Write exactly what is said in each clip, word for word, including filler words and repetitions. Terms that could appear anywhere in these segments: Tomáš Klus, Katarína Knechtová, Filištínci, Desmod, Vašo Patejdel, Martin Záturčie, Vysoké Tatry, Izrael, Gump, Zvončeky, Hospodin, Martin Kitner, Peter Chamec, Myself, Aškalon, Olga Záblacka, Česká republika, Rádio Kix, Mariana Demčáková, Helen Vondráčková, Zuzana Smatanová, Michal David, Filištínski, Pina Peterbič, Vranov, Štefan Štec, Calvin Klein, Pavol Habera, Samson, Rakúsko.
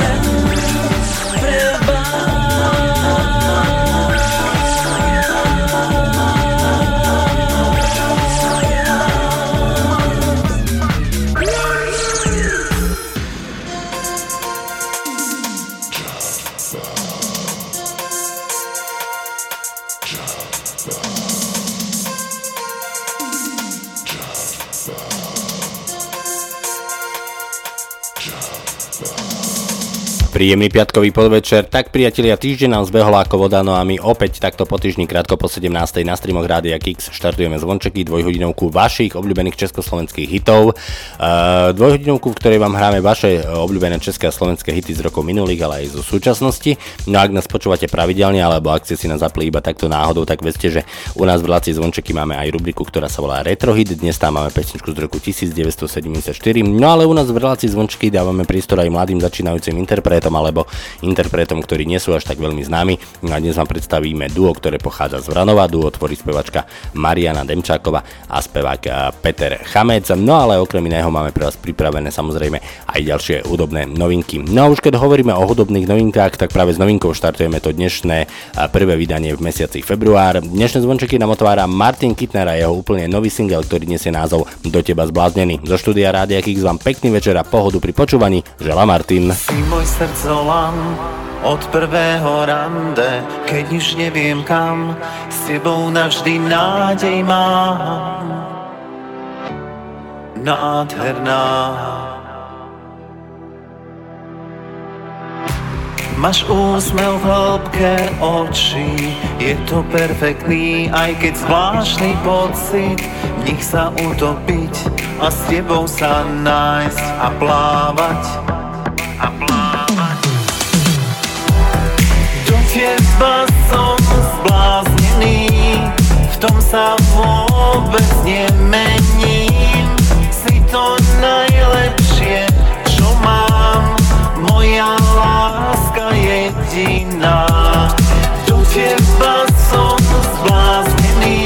len pre vás. Príjemný piatkový podvečer, tak priatelia, týždeň nám zbehol ako voda, no a my opäť takto po týždni krátko po sedemnástej na streamoch Rádia Kix štartujeme Zvončeky, dvojhodinovku vašich obľúbených československých hitov, uh, dvojhodinovku, v ktorej vám hráme vaše obľúbené české a slovenské hity z rokov minulých, ale aj zo súčasnosti. No ak nás počúvate pravidelne, alebo ak ste si nás zapli iba takto náhodou, tak vedzte, že u nás v relácii Zvončeky máme aj rubriku, ktorá sa volá Retrohit, dnes tam máme pesničku z roku devätnásťsedemdesiatštyri, no ale u nás v relácii Zvončeky dávame priestor aj mladým začínajúcim interpretom alebo interpretom, ktorí nie sú až tak veľmi známi. A dnes vám predstavíme duo, ktoré pochádza z Vranova. Duo tvorí spevačka Mariana Demčáková a spevák Peter Chamec. No ale okrem iného máme pre vás pripravené samozrejme aj ďalšie hudobné novinky. No a už keď hovoríme o hudobných novinkách, tak práve s novinkou štartujeme to dnešné prvé vydanie v mesiaci február. Dnešné Zvončeky nám otvára Martin Kitner a jeho úplne nový single, ktorý nesie názov Do teba zbláznený. Zo štúdia Rádia Kix vám pekný večer a pohodu pri počúvaní želá Martin. Zolám od prvého rande, keď už neviem kam, s tebou navždy nádej mám. Nádherná. Máš úsmev v hĺbke očí, je to perfektný, aj keď zvláštny pocit. V nich sa utopiť a s tebou sa nájsť a plávať. A plávať. Do teba som zbláznený, v tom sa vôbec nemením. Si to najlepšie, čo mám, moja láska jediná. Do teba som zbláznený,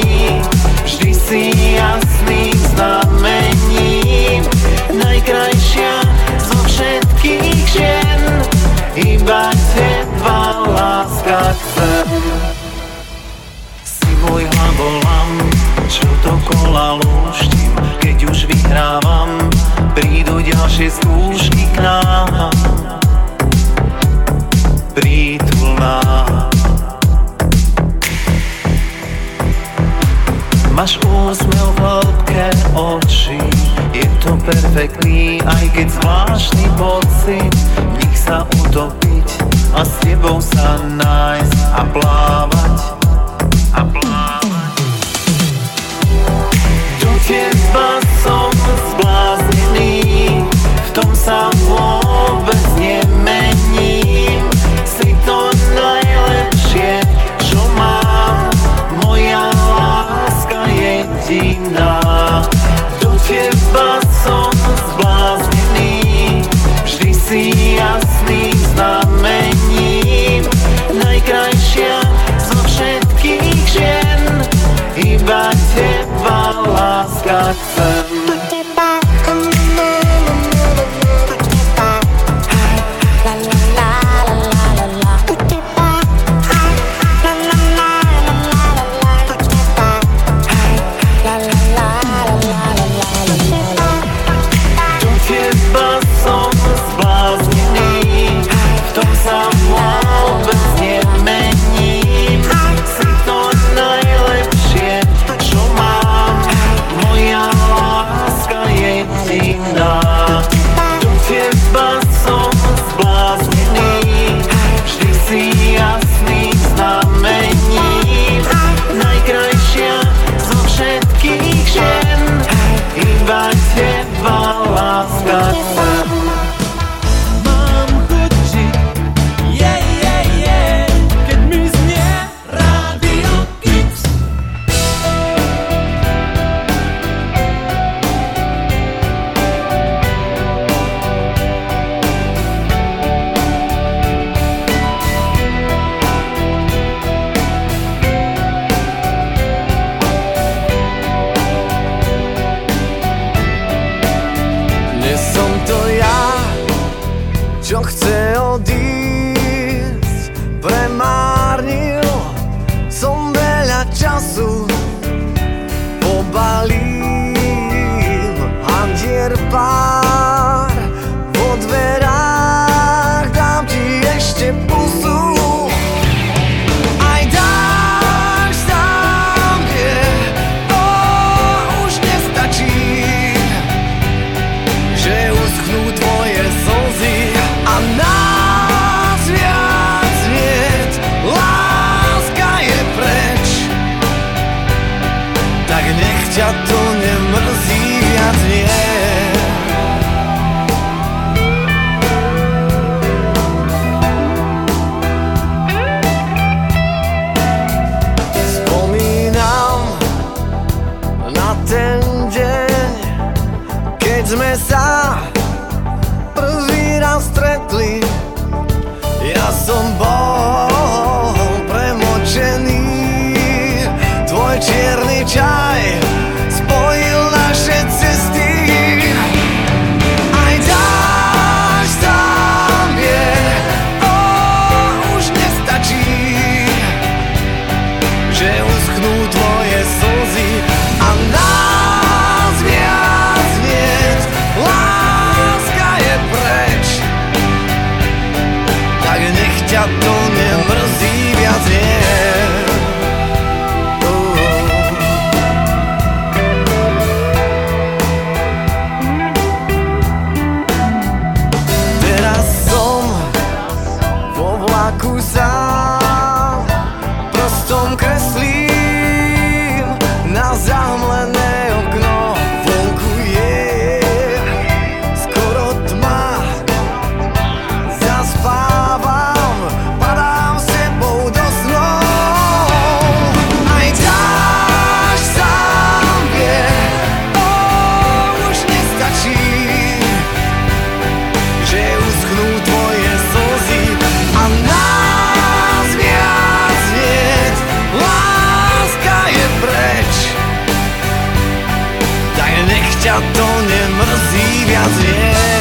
vždy si jasným znamením. Najkrajšia zo všetkých žen, iba teba láska chcem. Si môj hlavolam, čo dokola lúštim. Keď už vyhrávam, prídu ďalšie skúšky k nám. Prítulná. Máš úsmev v hĺbke očí, je to perfektný, aj keď zvláštny pocit. V nich sa utopiť a s tebou sa nájsť a plávať. A plávať. Do teba som zbláznený, v tom sa vôbec nemením. Si to najlepšie, čo mám, moja láska jediná. Do teba som zbláznený, vždy si jasným znamením. Najkrajšia zo všetkých žien, iba teba láska chcem. Iba teba láska. čo chce odísť, premárnil som veľa času, pobalím handier pár vo dverách, dám ti ešte pusu. Ťa to nemrzí viac, nie. Spomínam na ten deň, keď sme sa prvý raz stretli. Ja som bol premočený, tvoj čierny čaj spojil naše cesty. Aj dáš tam je, o, už nestačí, že uschnú tvoje slzy a nás viac hneď. Láska je preč, tak nech ťa to nemrzí viac, nie. Prstom kreslím na zahmlené okno. Vonku je skoro tma, zaspávam, padám s tebou do snov. Aj dáš sám vie, o, už nestačí, že uschnú tvoje slzy a nás. Ťa to nemrzí viac, nie.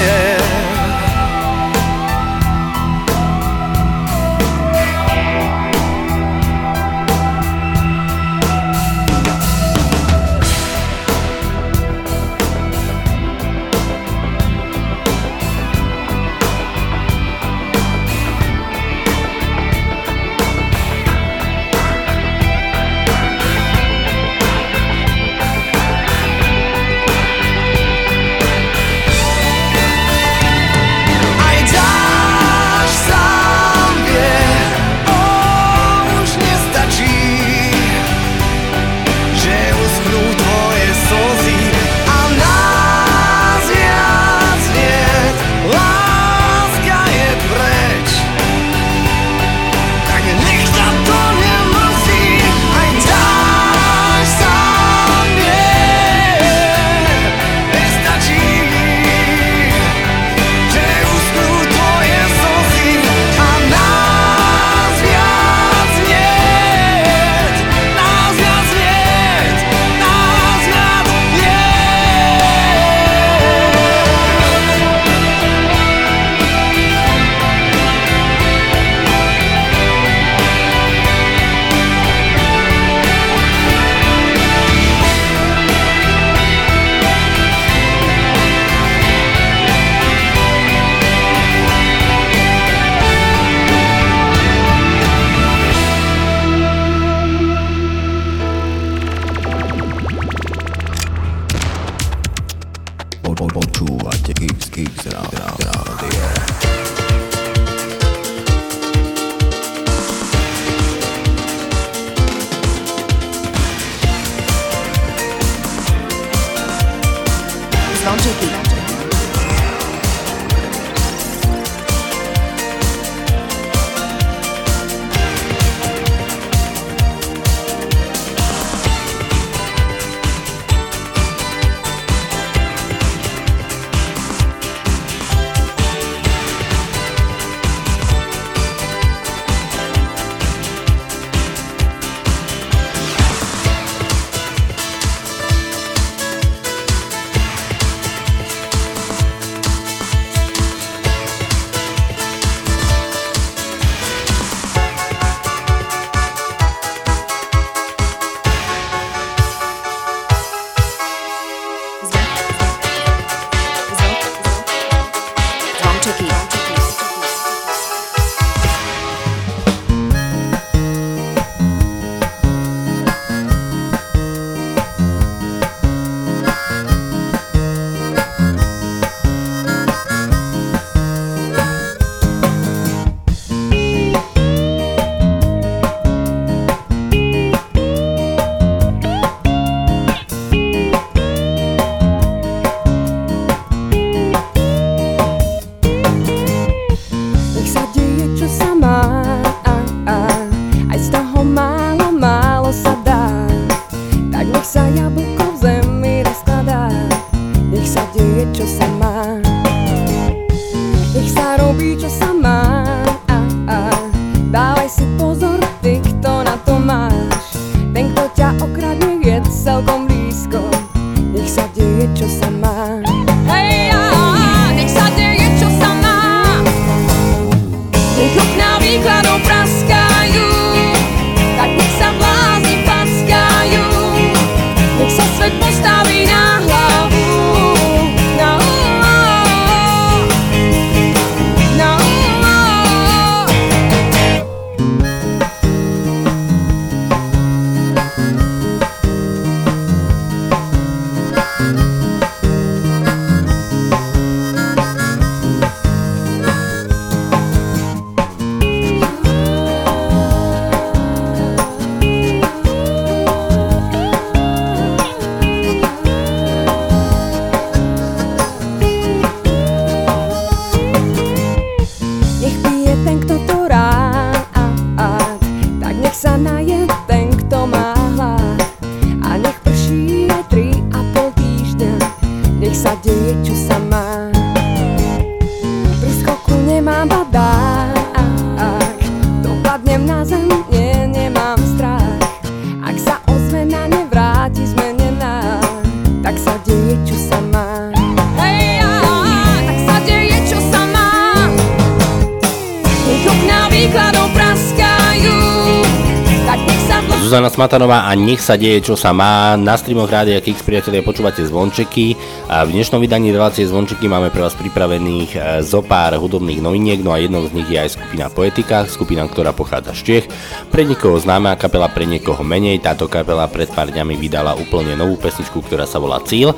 Zuzana Smatanová a nech sa deje, čo sa má. Na streamoch Rádia Kix, priatelia, počúvate Zvončeky a v dnešnom vydaní relácie Zvončeky máme pre vás pripravených zo pár hudobných noviniek, no a jednou z nich je aj skupina Poetika, skupina, ktorá pochádza z Čiech. Pre niekoho známa kapela, pre niekoho menej. Táto kapela pred pár dňami vydala úplne novú pesničku, ktorá sa volá Cíl.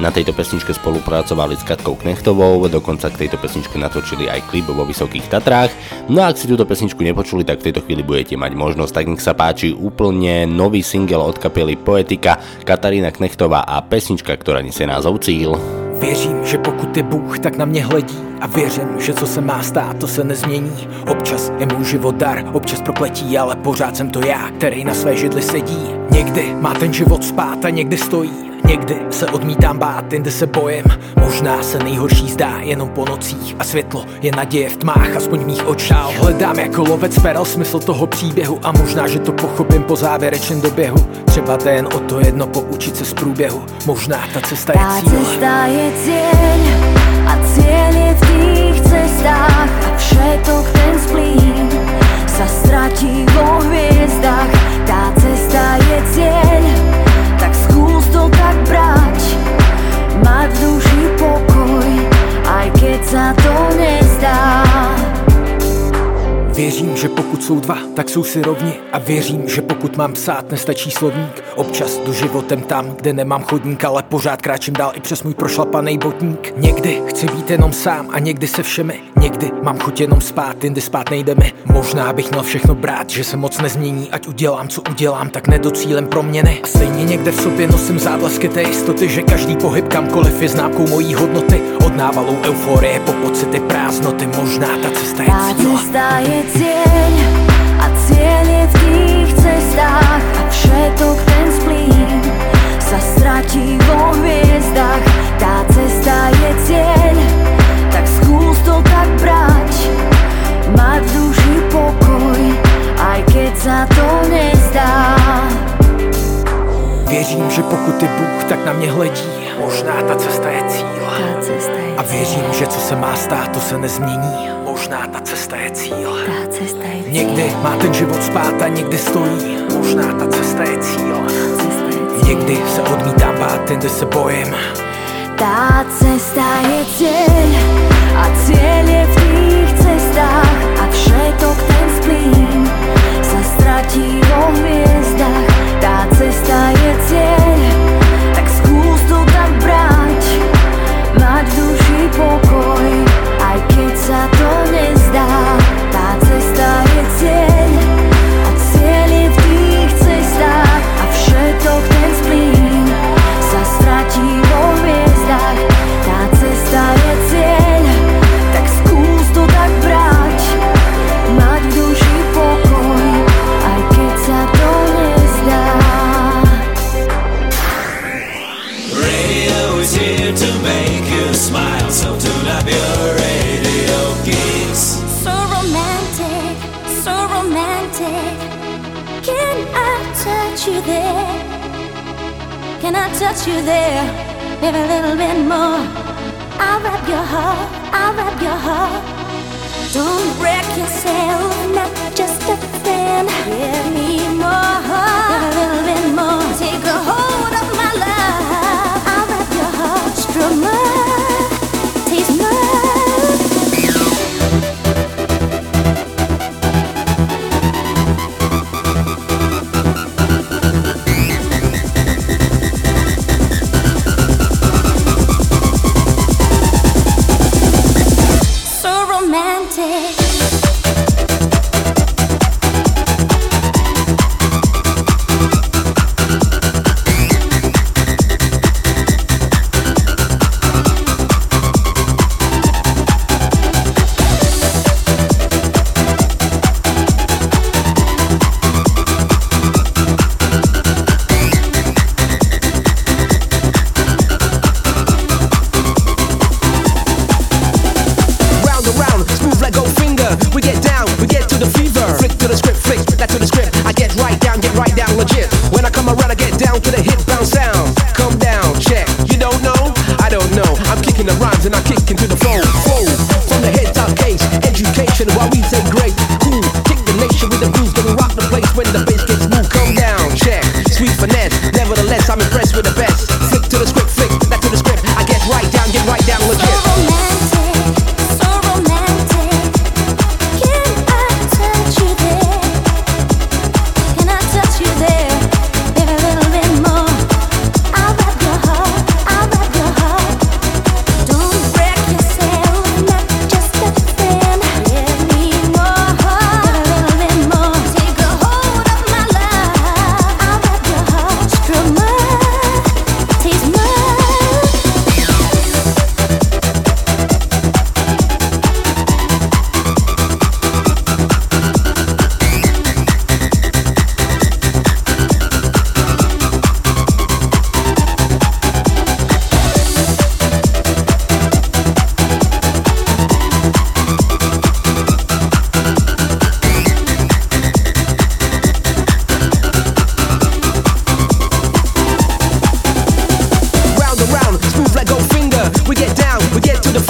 Na tejto pesničke spolupracovali s Katkou Knechtovou, dokonca k tejto pesničke natočili aj klip vo Vysokých Tatrách. No a ak si túto pesničku nepočuli, tak v tejto chvíli budete mať možnosť, tak nech sa páči úplne nový single od kapely Poetika, Katarína Knechtová a pesnička, ktorá nesie názov Cíl. Věřím, že pokud je Bůh, tak na mě hledí a věřím, že co se má stát, to se nezmění. Občas je můj život dar, občas prokletí, ale pořád jsem to já, který na své židli sedí. Někdy má ten život spát a někdy stojí. Někdy se odmítám bát, jinde se bojím. Možná se nejhorší zdá jenom po nocích a světlo je naděje v tmách, aspoň v mých očích. Hledám jako lovec peral smysl toho příběhu a možná, že to pochopím po závěrečném doběhu. Třeba jde jen o to jedno, poučit se z průběhu. Možná ta cesta je cíl. Ta cesta je cíl a cíl je v těch cestách a všetok ten splín sa ztratí vo hviezdách. Ta cesta je cíl, to tak brať, mať v duši pokoj, aj keď sa to nezdá. Věřím, že pokud jsou dva, tak jsou si rovni a věřím, že pokud mám psát, nestačí slovník. Občas jdu životem tam, kde nemám chodník, ale pořád kráčím dál i přes můj prošlapanej botník. Někdy chci být jenom sám a někdy se všemi. Někdy mám chuť jenom spát, jindy spát nejde mi. Možná bych měl všechno brát, že se moc nezmění. Ať udělám, co udělám, tak nedocílem proměny. A stejně někde v sobě nosím závlesky té jistoty, že každý pohyb kamkoliv je známkou mojí hodnoty. Od návalou euforie po pocity prázdnoty. Možná ta cesta je cíl. Ta cesta je cíl a cíl je v těch cestách a všetok ten splín sa ztratí vo hviezdách. Ta cesta je cíl, tak skús to tak brať, mať v duši pokoj, aj keď sa to nezdá. Věřím, že pokud je Bůh, tak na mě hledí. Možná ta cesta je cíl. A věřím, že co se má stát, to se nezmění. Možná ta cesta je cíl. Někdy má ten život spát a někdy stojí. Možná ta cesta je cíl. Někdy se odmítám bát, jinde se bojím. Ta cesta je cíl a cíl je v těch cestách a všetok ten splín sa ztratí vo hviezdách. Ta cesta je cíl, tak skús to tak brať, mať v duši pokoj, aj keď sa to nezdá. Ta cesta je cieľ a cieľ je v tých cestách a všetok ten splín sa stratí vo hviezdách. Ta cesta je cieľ, tak skús to tak brať, mať v duši pokoj, aj keď sa to nezdá. Radio is here to make you smile, so tune up your radio geeks. So romantic, so romantic. Can I touch you there? Can I touch you there? Maybe a little bit more. I'll wrap your heart, I'll wrap your heart. Don't wreck yourself, not just a friend. Give me more, maybe a little bit more. Take a hold of my love. I'll wrap your heart, stronger. While we take great, cool, kick the nation with the grooves, then we rock the place when the bass gets moved. Come down,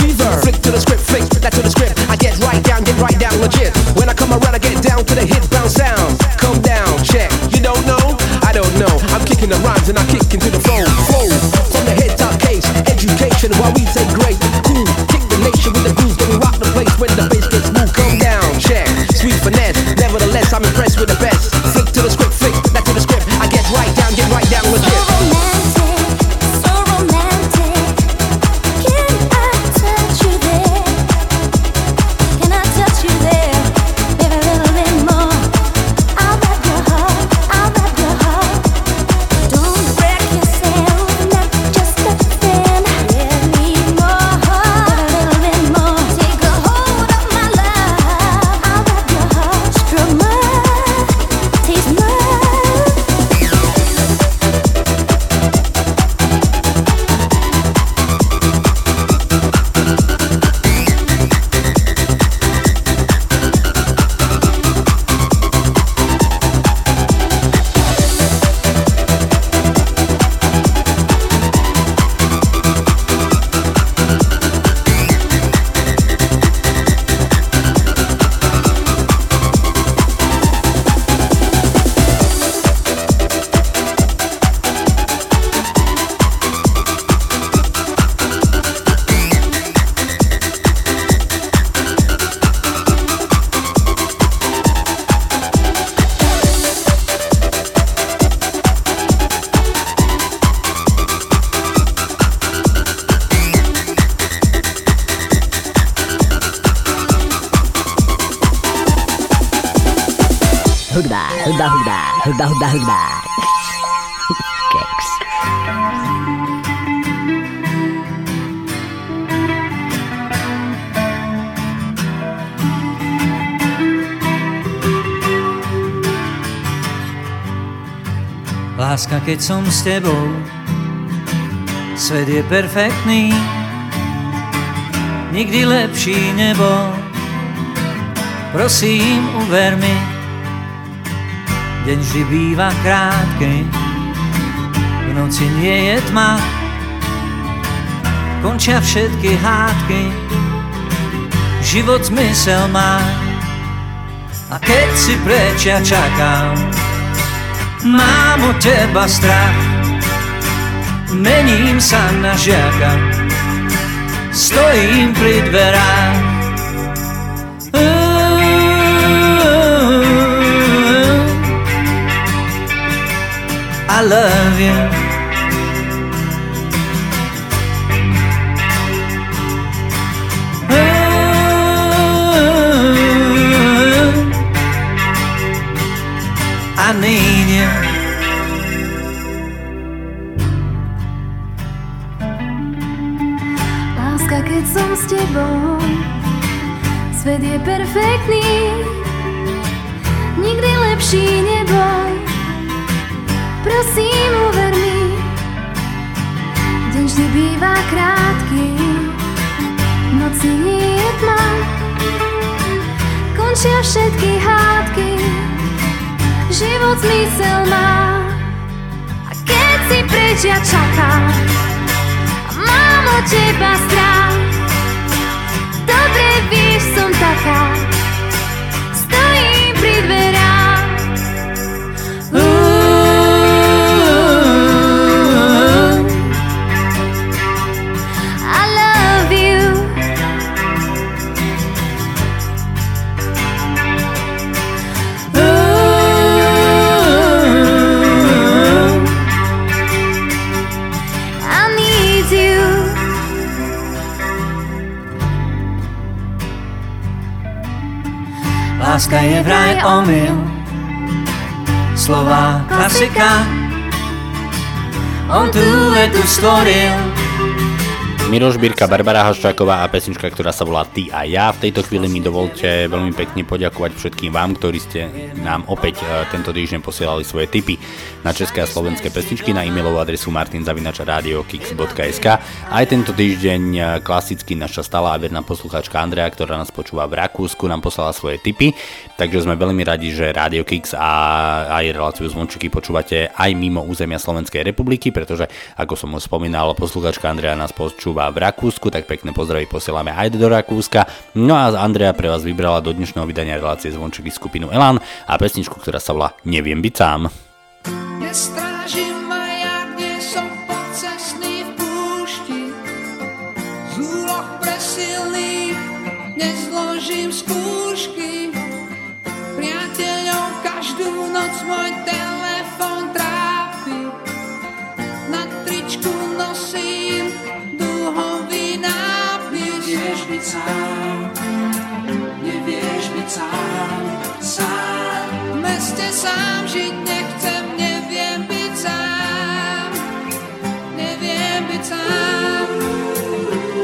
fever. Flick to the script, flick that to the script. I get right down, get right down legit. When I come around, I get down to the hit bounce sound. Come down, check. You don't know? I don't know. I'm kicking the rhymes and I'm kicking to the flow. Flow from the hit top case. Education while we take great. Cool, kick the nation with the grooves. Then we rock the place when the bass gets moved. Come down, check. Sweet finesse. Nevertheless, I'm impressed with the best. Flick to the script, flick that to the script. I get right down, get right down legit. Hudba, hudba, hudba. Keks. Láska, keď som s tebou, svet je perfektný. Nikdy lepší nebol. Prosím, uver mi. Deň vždy býva krátky, v noci nie je tma, končia všetky hádky, život zmysel má. A keď si preč ja čakám, mám od teba strach, mením sa na žiaka, stojím pri dverách. I love you. Ooh, I need you. Láska, keď som s tebou, svet je perfektný, nikdy lepší nebol. Prosím, uver mi, deň vždy býva krátky, v noci nie je tma, končia všetky hádky, život zmysel má. A keď si preč ja čakám, a mám od teba strach, dobre víš, som taká, stojím pri dverách. Uh. Láska je vraj omyl, slova klasika, on tú letu stvoril. Miroš Birka, Barbara Haščáková a pesnička, ktorá sa volá Ty a ja. V tejto chvíli mi dovolte veľmi pekne poďakovať všetkým vám, ktorí ste nám opäť tento týždeň posielali svoje tipy na české a slovenské pesničky na e-mailovú adresu martin zavináč rádio kix bodka es ká. Aj tento týždeň klasicky naša stála a verná poslucháčka Andrea, ktorá nás počúva v Rakúsku, nám poslala svoje tipy, takže sme veľmi radi, že Rádio Kix a aj reláciu Zvončeky počúvate aj mimo územia Slovenskej republiky, pretože ako som už spomínal, poslucháčka Andrea nás počúva Knechtová v Rakúsku, tak pekné pozdravy posielame aj do Rakúska. No a Andrea pre vás vybrala do dnešného vydania relácie Zvončeky skupinu Elan a pesničku, ktorá sa volá Neviem byť sám. Sám, nevieš byť sám, sám, v meste sám žiť nechcem, neviem byť sám, neviem byť sám,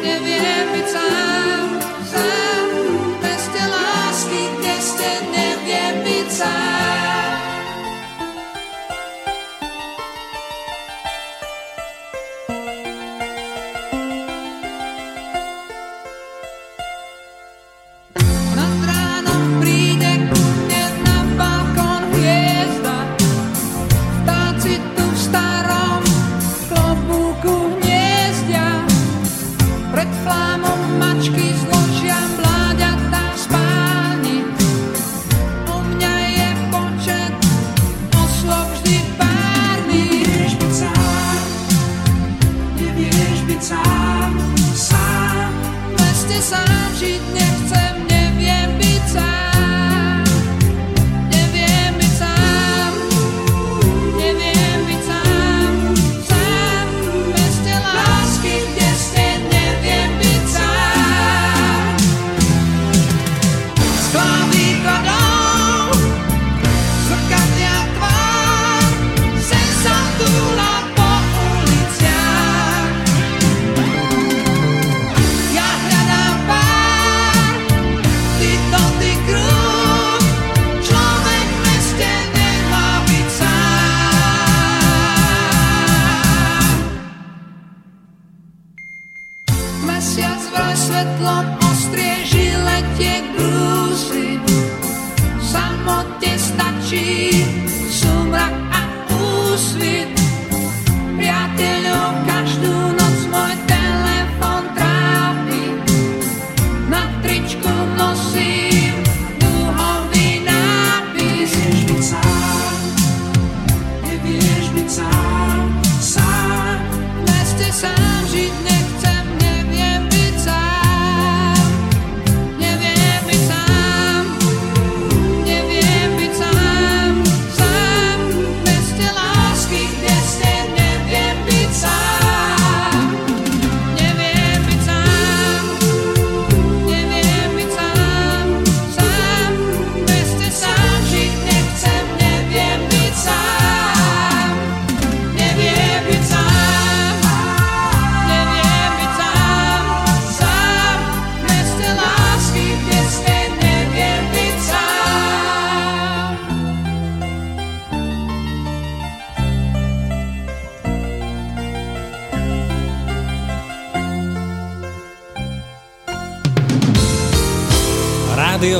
neviem byť sám, sám, v meste lásky, kde ste, neviem byť sám.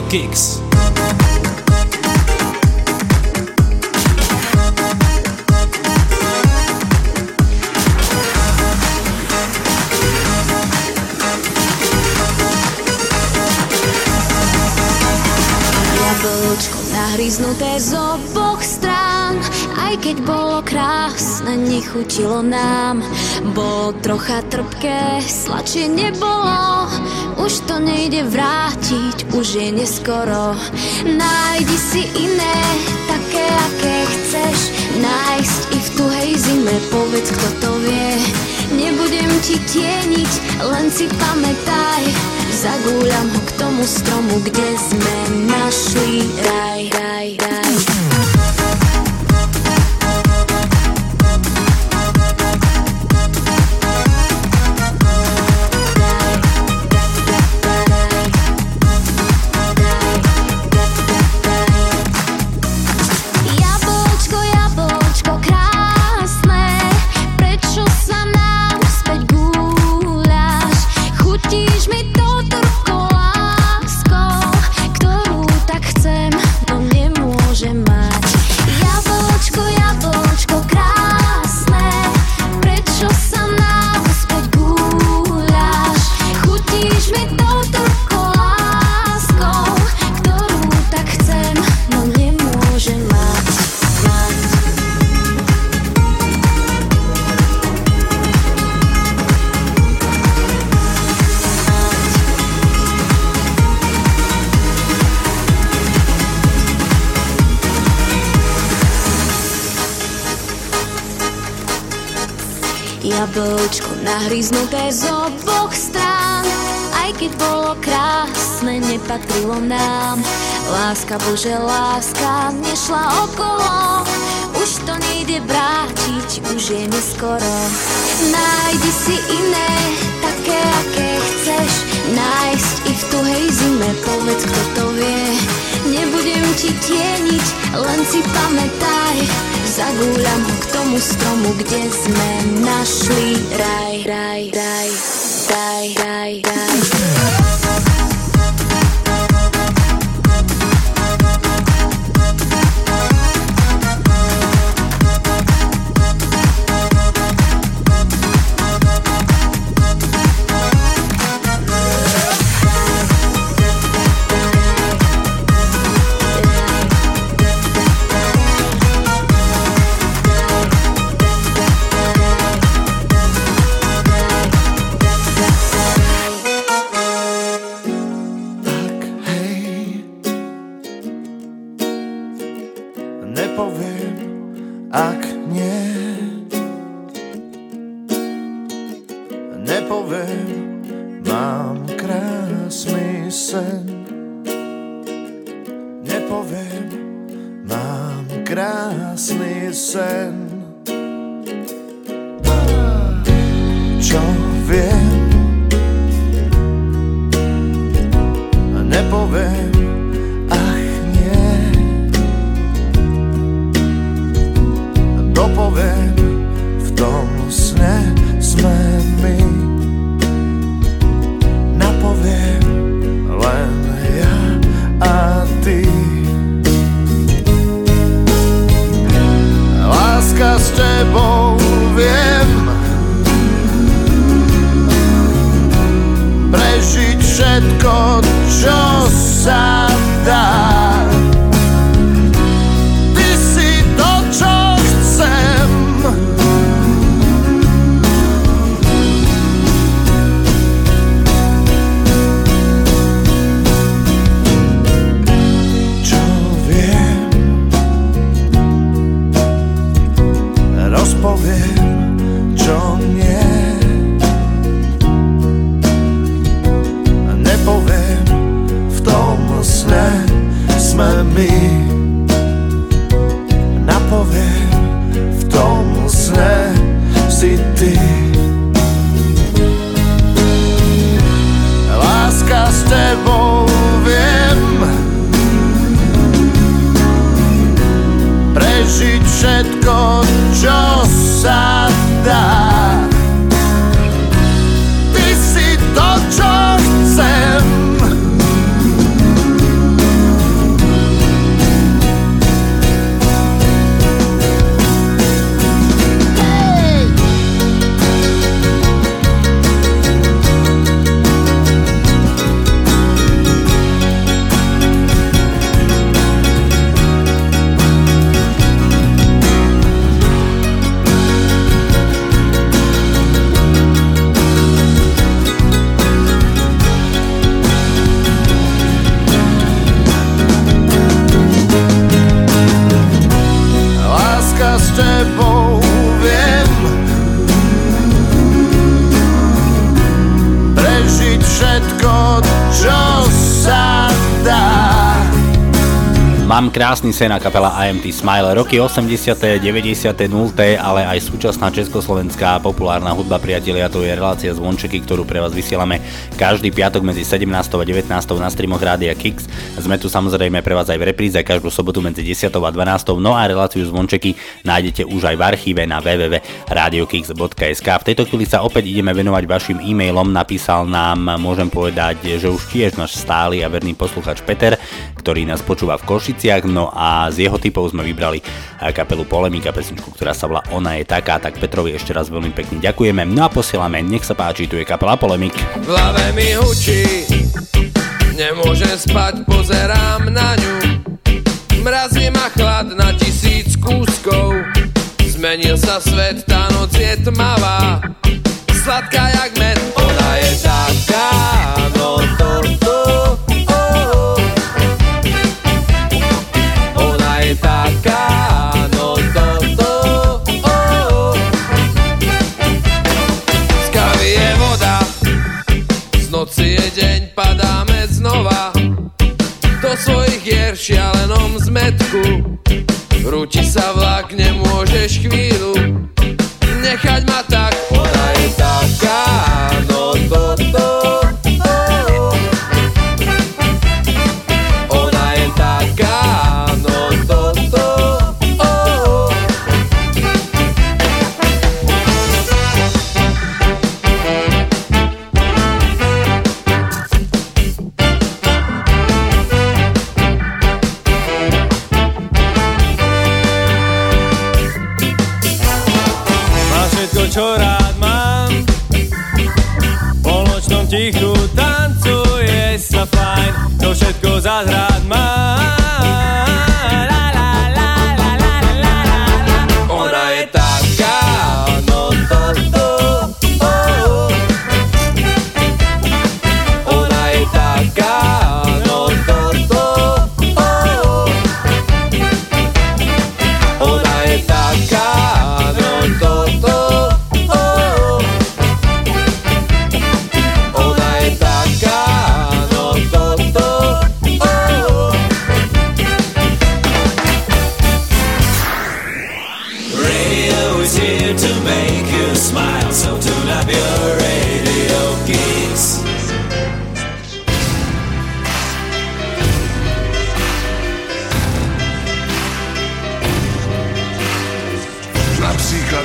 Kicks. Jablčko nahryznuté z oboch strán, aj keď bolo krásne, nechutilo nám. Bolo trocha trpké, sladšie nebolo. Už to nejde vrátiť, už je neskoro. Nájdi si iné, také, aké chceš. Nájsť i v tuhej zime, povedz, kto to vie. Nebudem ti tieniť, len si pamätaj. Zagúľam ho k tomu stromu, kde sme našli raj, raj, raj. Že má jablčko nahryznuté z oboch strán. Aj keď bolo krásne, nepatrilo nám. Láska, Bože, láska, nešla okolo. Už to nejde vrátiť, už je neskoro. Nájdi si iné, také, aké chceš. Nájsť i v tuhej zime, povedz, kto to vie. Nebudem ti tieniť, len si pamätaj. Zagúľam ho k tomu stromu, kde sme našli raj, raj, raj, raj, raj, raj. Krásny sen a kapela á em té Smile. Roky osemdesiate, deväťdesiate, nulté, ale aj súčasná československá populárna hudba, priatelia, to je relácia Zvončeky, ktorú pre vás vysielame každý piatok medzi sedemnástou a devätnástou na streamoch Rádia Kix. Sme tu samozrejme pre vás aj v repríze každú sobotu medzi desiatou a dvanástou. No a reláciu Zvončeky nájdete už aj v archíve na w w w bodka radio kix bodka es ka. V tejto chvíli sa opäť ideme venovať vašim e-mailom. Napísal nám, môžem povedať, že už tiež náš stály a verný posluchač Peter, ktorý nás počúva v Košiciach, no a z jeho typov sme vybrali kapelu Polemika, pesničku, ktorá sa volá Ona je taká. Tak Petrovi ešte raz veľmi pekne ďakujeme, no a posielame, nech sa páči, tu je kapela Polemik. V hlave mi hučí, nemôžem spať, pozerám na ňu, mrazí ma chlad na tisíc kúskov, zmenil sa svet, tá noc je tmavá, sladká jak med, ona je taká, no to, to. Taká, no to, to, oh, oh. znova do svojich hier v šialenom zmetku. Rúti sa vlak, nemôžeš chvíľu nechať ma tak. Ona je taká, no toto. Ona je taká, no toto. Čo rád mám, po nočnom tichu tancuje sa fajn, to všetko zás rád mám. La, la, la, la, la, la, la, la. Ona je taká, no to, to, oh, oh. Ona je taká, no to, to, oh, oh. Ona je taká, no to, to.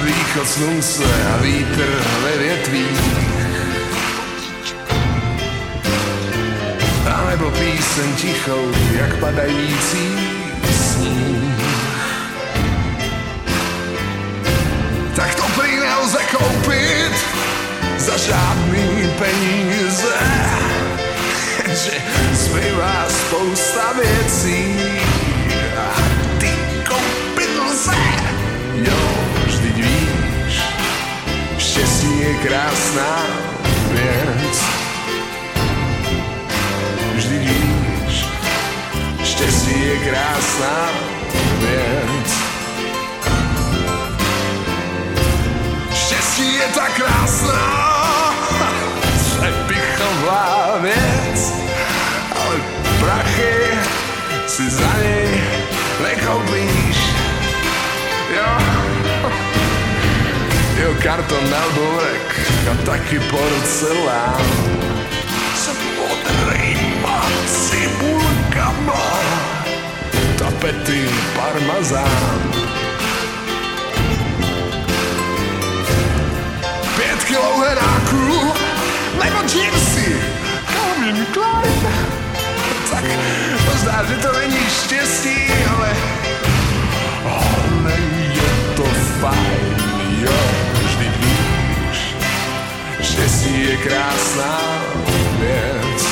Východ slunce a vítr ve větvích, a nebo píseň tichou, jak padající sníh. Tak to prý nelze koupit za žádný peníze, že zbývá spousta věcí a ty koupit lze. Jo, štěstí je krásná věc. Vždyť víš, štěstí je krásná věc. Štěstí je tak krásná, přepichová věc, ale prachy si za něj nekoupíš. Jo. Jo, karton na dvorek a taky porcelán s modrýma cibulkama, tapety parmazán. Pět kilou heráků nebo džímsy Calvin Klein. Tak možná, že to není štěstí, ale ale je to fajn, jo. Štěstí je krásná věc.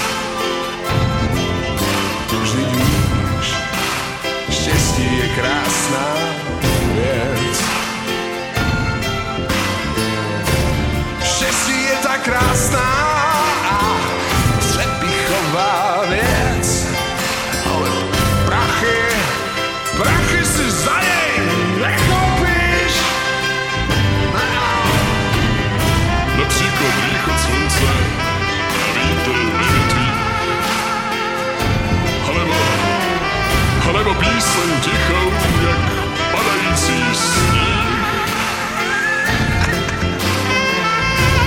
Vždyť víš, štěstí je krásná věc. Štěstí je tak krásná a přepichová věc, ale prachy, prachy si za něj nekoupíš. Například východ slunce a vítr ve větvích, alebo, alebo píseň tichou, jak padající sníh.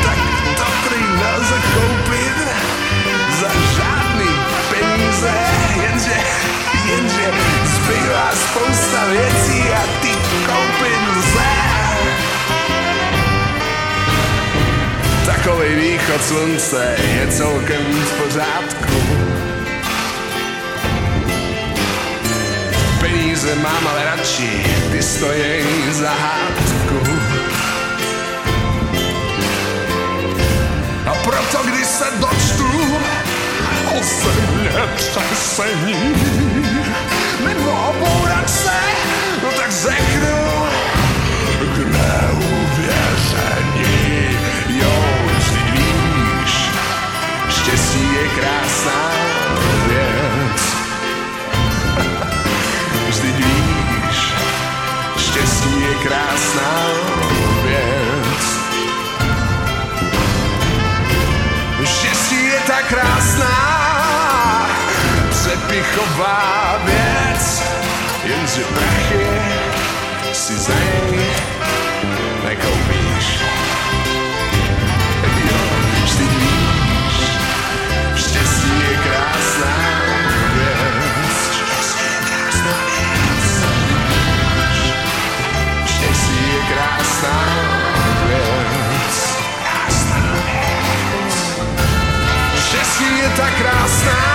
Tak to prý nelze koupit za žádný peníze, jenže, jenže zbývá spousta věcí a ty koupit lze. Takovej východ slunce je celkem v pořádku. Peníze mám, ale radši ty stojí za hádku. A proto, když se dočtu o zemětřesení nebo o bouračce, no tak řeknu k neuvěření. Jo, štěstí je krásná věc. Vždyť víš, štěstí je krásná věc. Štěstí je tak krásná. taková věc, jenže prachy si za ní nekoupíš. Jo, vždy víš, štěstí je krásná věc. Štěstí je krásná věc. Štěstí je krásná věc. Krásná věc. Štěstí je ta krásná.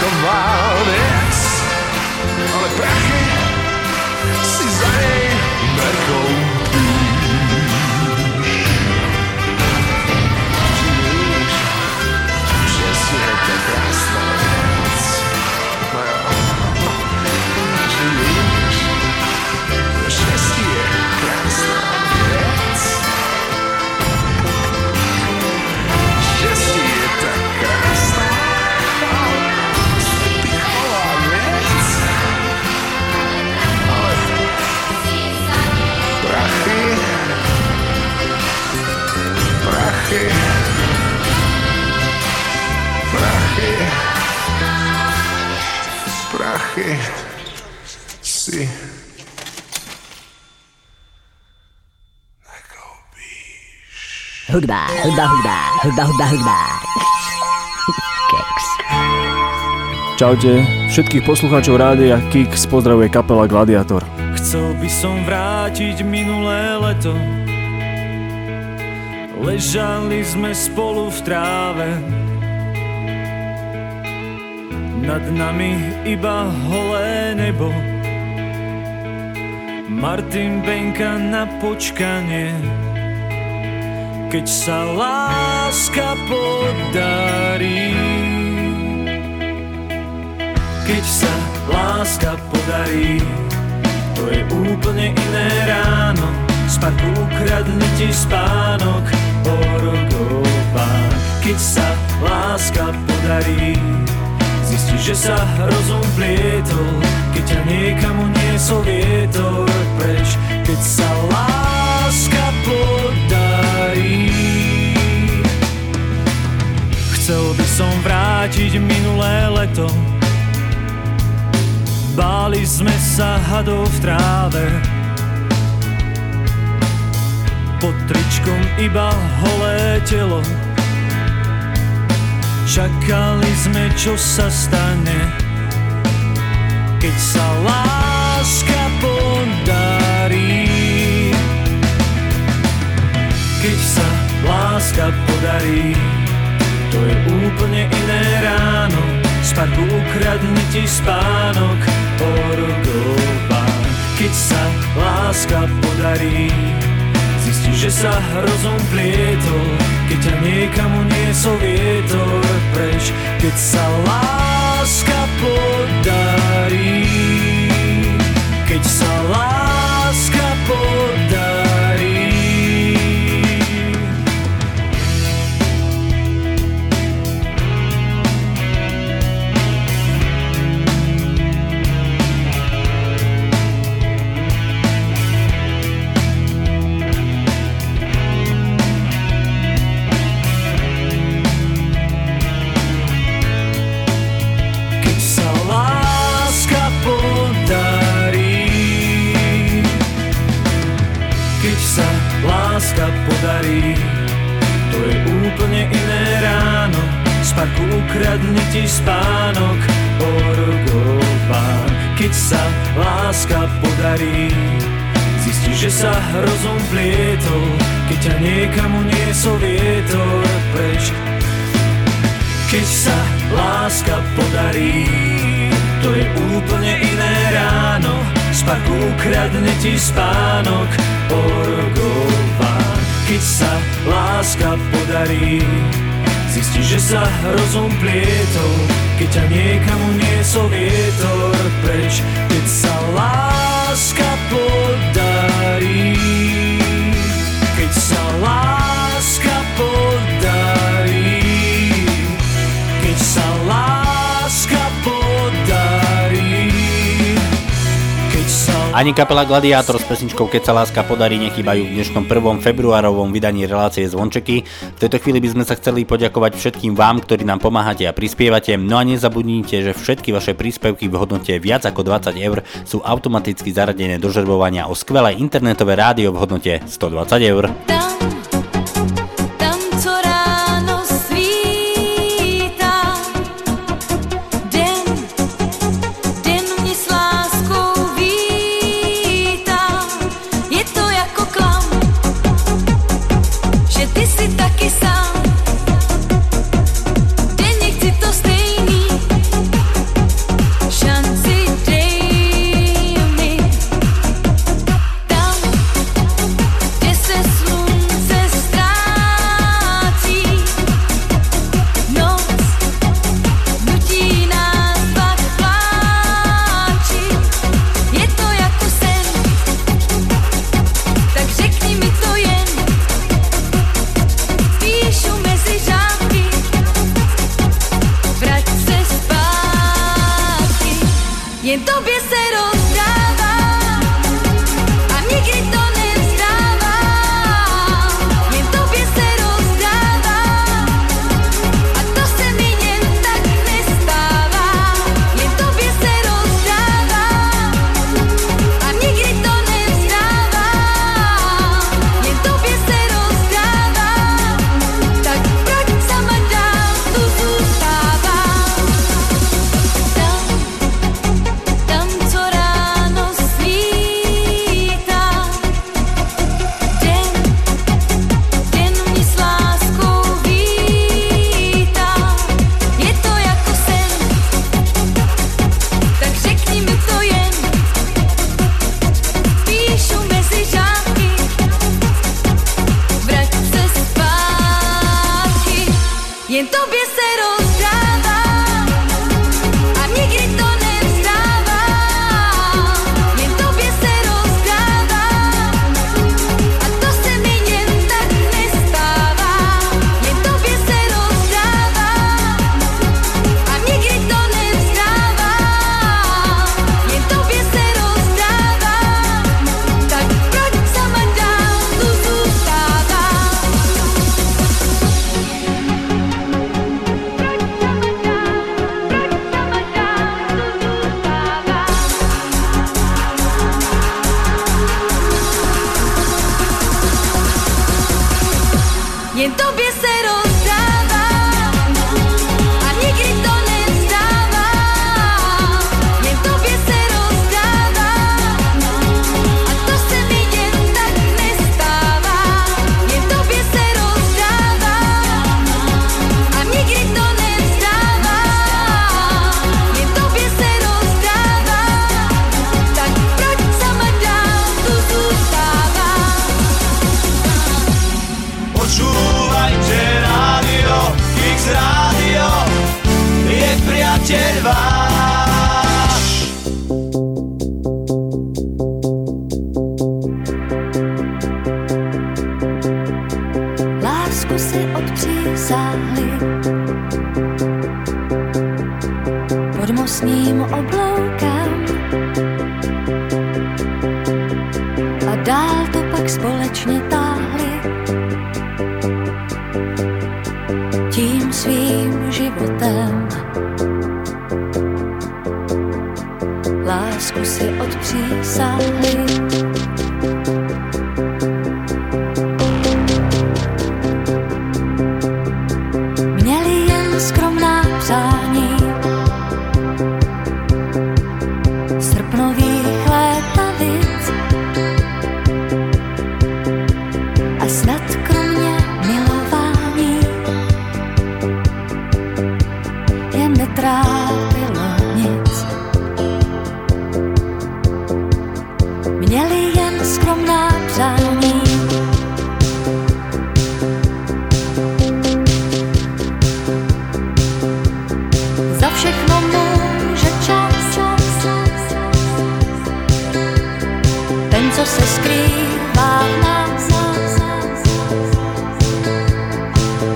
Chová věc, ale prachy si za nej nekoupíš. Víš, štěstí je ta krásná věc. Víš, štěstí je krásná věc. Štěstí je ta krásná. Prachy, prachy, prachy si nakoupíš. Hudba, hudba, hudba, hudba, hudba, hudba. Keks. Čaute, všetkých poslucháčov Rádia Kix pozdravuje kapela Gladiátor. Chcel by som vrátiť minulé leto. Ležali sme spolu v tráve, nad nami iba holé nebo. Martin Benka na počkanie, keď sa láska podarí. Keď sa láska podarí, to je úplne iné ráno. Spak ukradne ti spánok, orgobá. Keď sa láska podarí, zistiš, že sa rozum plietol. Keď ťa niekam uniesol vietor preč. Keď sa láska podarí. Chcel by som vrátiť minulé leto. Báli sme sa hadov v tráve, pod tričkom iba holé telo. Čakali sme, čo sa stane, keď sa láska podarí. Keď sa láska podarí, to je úplne iné ráno. Spark ukradne ti spánok, orgobá. Keď sa láska podarí, že sa rozum plietol, keď ťa niekam uniesol vietor preč. Keď sa láska podarí, keď sa láska podarí. Láska podarí, to je úplne iné ráno. Spak ukradne ti spánok, orgobá. Keď sa láska podarí, zistíš, že sa rozum plietol. Keď ťa niekam uniesol vietor preč. Keď sa láska podarí, to je úplne iné ráno. Spak ukradne ti spánok, orgobá. Keď sa láska podarí, zistiš, že sa rozum plietol. Keď ťa niekam uniesol vietor preč. Keď sa láska podarí, keď sa láska podarí, keď sa láska podarí, keď sa Ani kapela Gladiátor s pesničkou Keď sa láska podarí nechýbajú v dnešnom prvého februárovom vydaní relácie Zvončeky. V tejto chvíli by sme sa chceli poďakovať všetkým vám, ktorí nám pomáhate a prispievate. No a nezabudnite, že všetky vaše príspevky v hodnote viac ako dvadsať eur sú automaticky zaradené do žrebovania o skvelé internetové rádio v hodnote stodvadsať eur.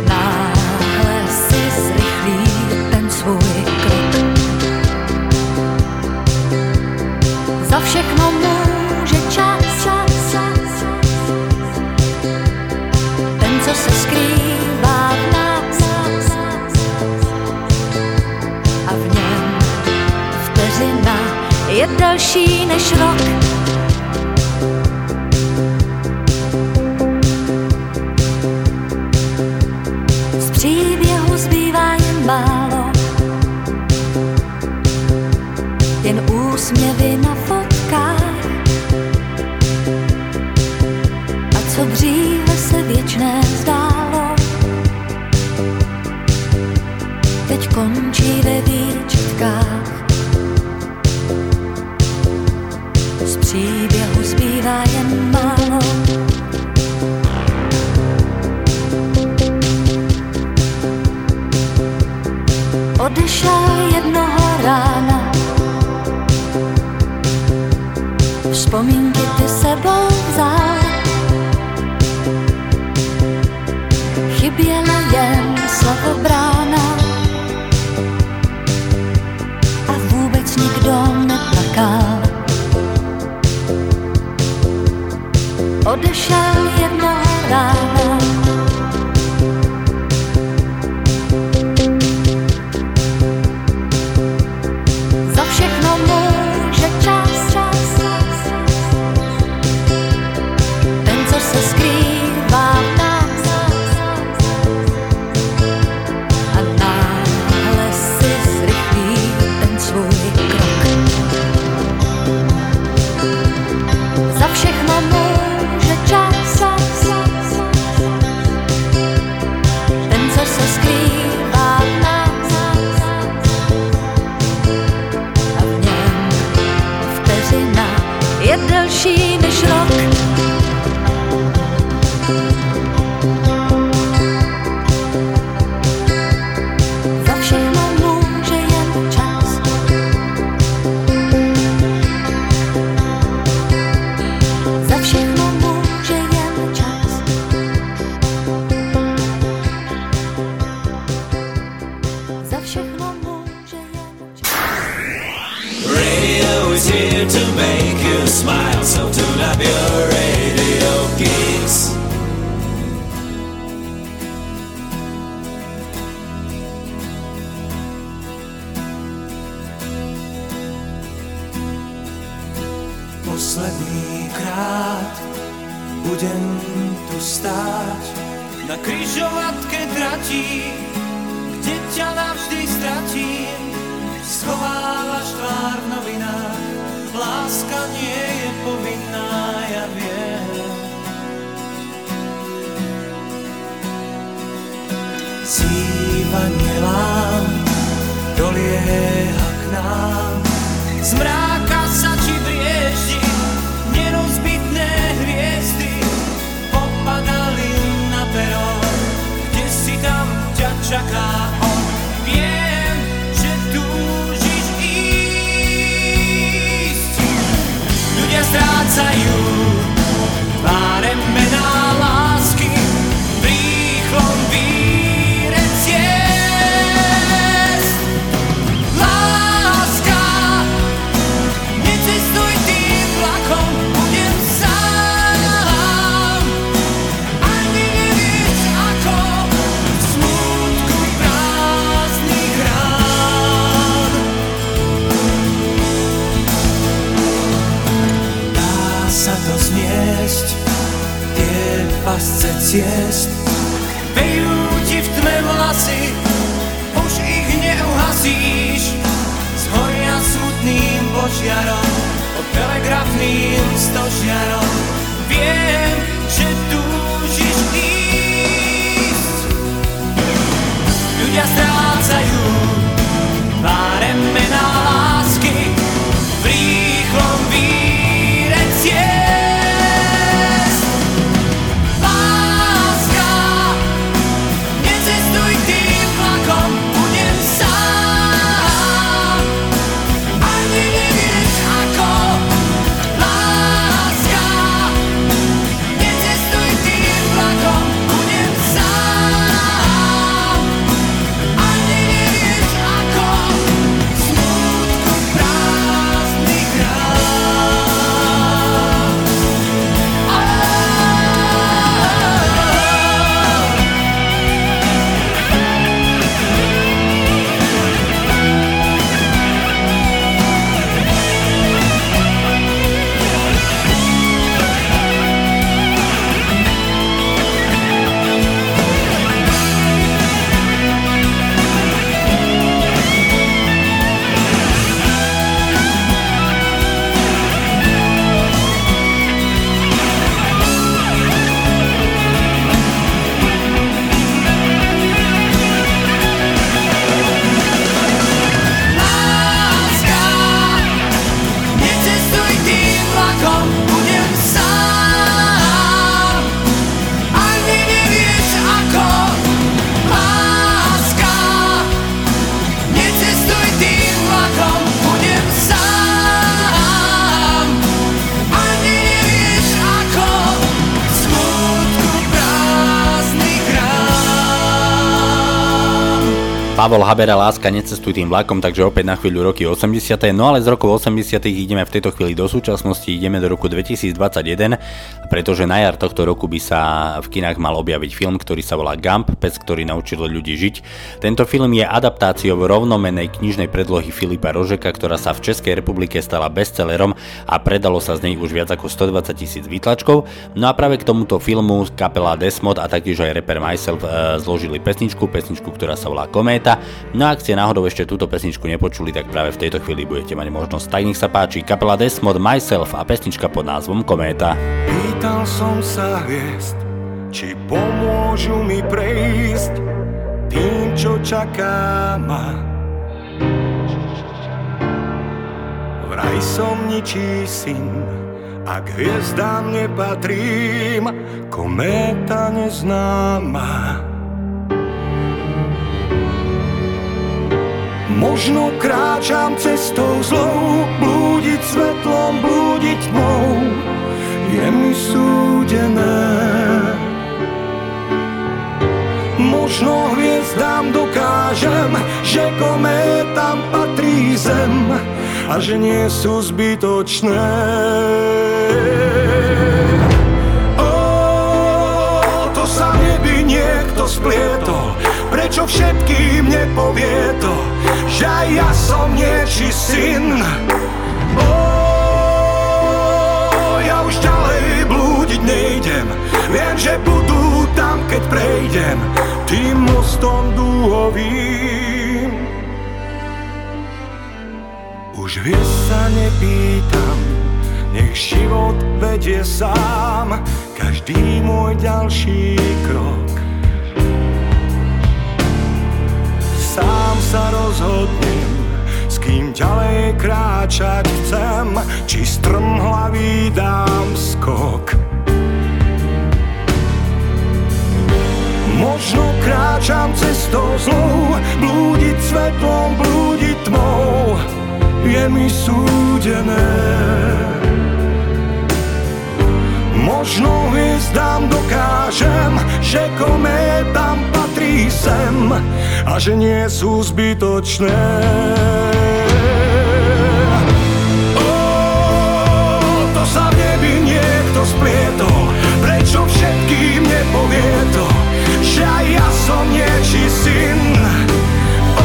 Náhle si zrychlí ten svůj krok. let další než rok. Z příběhu zbývá jen málo, jen úsměvy na fotkách. A co dříve se věčné zdálo, teď končí ve výčitkách. Z příběhu zbývá jen málo. Odešel jednoho rána, vzpomínky ty sebou vzal. Chyběla jen slavobrána a vůbec nikdo neplakal. Odešel jednoho rána, za všechno může čas, čas, ten, co se skrývá v nás, a náhle si zrychlí ten svůj krok. Za všechno může čas, ten, co se skrývá v nás, a v něm vteřina je delší než rok. Za všechno může jen čas, za všechno. Smile, so tune up your radio geeks. Posledný krát budem tu stáť na križovatke tratí, kde ťa navždy stratím. Schovávaš tvár v novinách, láska nie je povinná, ja viem. Sívanie lám dolieha k nám, z mráka sa ti brieždi nerozbitné hviezdy. Popadali na pero, kde si tam ťa čaká on. Viem, že túžiš ísť. Ľudia strácajú tváre mená lásky v rýchlom víre ciest. Láska, necestuj tým vlakom, budem sám. Ani nevíš ako v smutku prázdnych rán. Dá sa to zniesť, tie pasce ciest. Vejú ti v tme vlasy, už ich neuhasíš. Zhoria smutným požiarom, pod telegrafným stožiarom. Viem, že túžiš ísť. Ľudia strácajú tváre mená lásky v rýchlom víre ciest. Láska, necestuj tým vlakom, budem sám. Ani nevieš ako, láska. Pavol Habera, Láska, necestuj tým vlakom, takže opäť na chvíľu roky osemdesiate. No ale z rokov osemdesiatych ideme v tejto chvíli do súčasnosti, ideme do roku dvetisícdvadsaťjeden, pretože na jar tohto roku by sa v kinách mal objaviť film, ktorý sa volá Gump, pes, ktorý naučil ľudí žiť. Tento film je adaptáciou rovnomenej knižnej predlohy Filipa Rožeka, ktorá sa v Českej republike stala bestsellerom a predalo sa z nej už viac ako stodvadsaťtisíc výtlačkov. No a práve k tomuto filmu kapela Desmod a taktiež aj rapper Myself e, zložili pesničku, pesničku, ktorá sa volá Kométa. No a ak ste náhodou ešte túto pesničku nepočuli, tak práve v tejto chvíli budete mať možnosť. Tak nech sa páči, kapela Desmod, Myself a pesnička pod názvom Kométa. Pýtal som sa hviezd, či pomôžu mi prejsť tým, čo čaká ma. Vraj som ničí syn, ak hviezdám nepatrím, kométa neznáma. Možno kráčam cestou zlou, blúdiť svetlom, blúdiť tmou, je mi súdené. Možno hviezdám dokážem, že kométam patrí zem a že nie sú zbytočné. Ó, to sa neby niekto splietol, prečo všetkým nepovie to, že aj ja som niečí syn. Ó, ja už ďalej blúdiť nejdem, viem, že budú tam, keď prejdem tým mostom dúhovým. Už viac sa nepýtam, nech život vedie sám každý môj ďalší krok. Sám sa rozhodnem, s kým ďalej kráčať chcem, či strmhlavý dám skok. Možno kráčam cestou zlou, blúdiť svetlom, blúdiť tmou, je mi súdené. Možno hviezdám dokážem, že kométam patrí sem a že nie sú zbytočné. Ó, to sa v nebi niekto splietol, prečo všetkým nepovie to, že aj ja som niečí syn. Ó,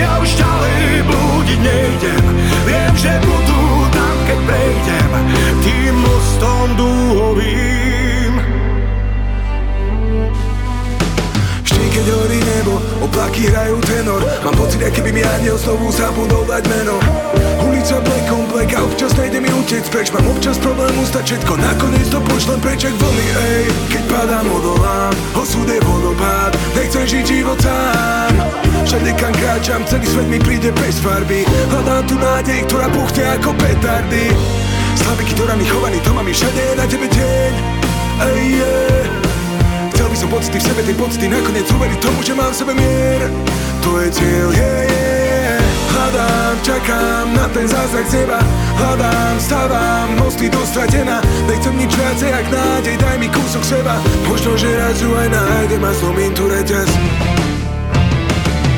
ja už ďalej blúdiť nejdem, viem, že budú tam, keď prejdem tým mostom dúhovým. Keď horí nebo, oblaky hrajú tenor, mám pocit, aké by mi aniel znovu zabudol dať meno. Ulica blekom blek a občas nejde mi utec preč, mám občas problém ustať všetko, nakoniec to pošlem preč jak vlny, ej. Keď padám odolám, osud je vodopád, nechcem žiť život sám. Všade kam kráčam, celý svet mi príde bez farby, hľadám tu nádej, ktorá puchne ako petardy. Slaviky do rany chovaný, to mám i všade na tebe deň, ej yeah. Chcel by som pocity v sebe, tej pocity nakoniec uveriť tomu, že mám v sebe mier. To je cieľ, je, je, je. Hľadám, čakám na ten zázrak z neba, hľadám, stávam, mosty dostratená. Nechcem nič viacej, ak nádej, daj mi kúsok seba. Možno, že raz ju aj nájdem a zlomím tu reťaz.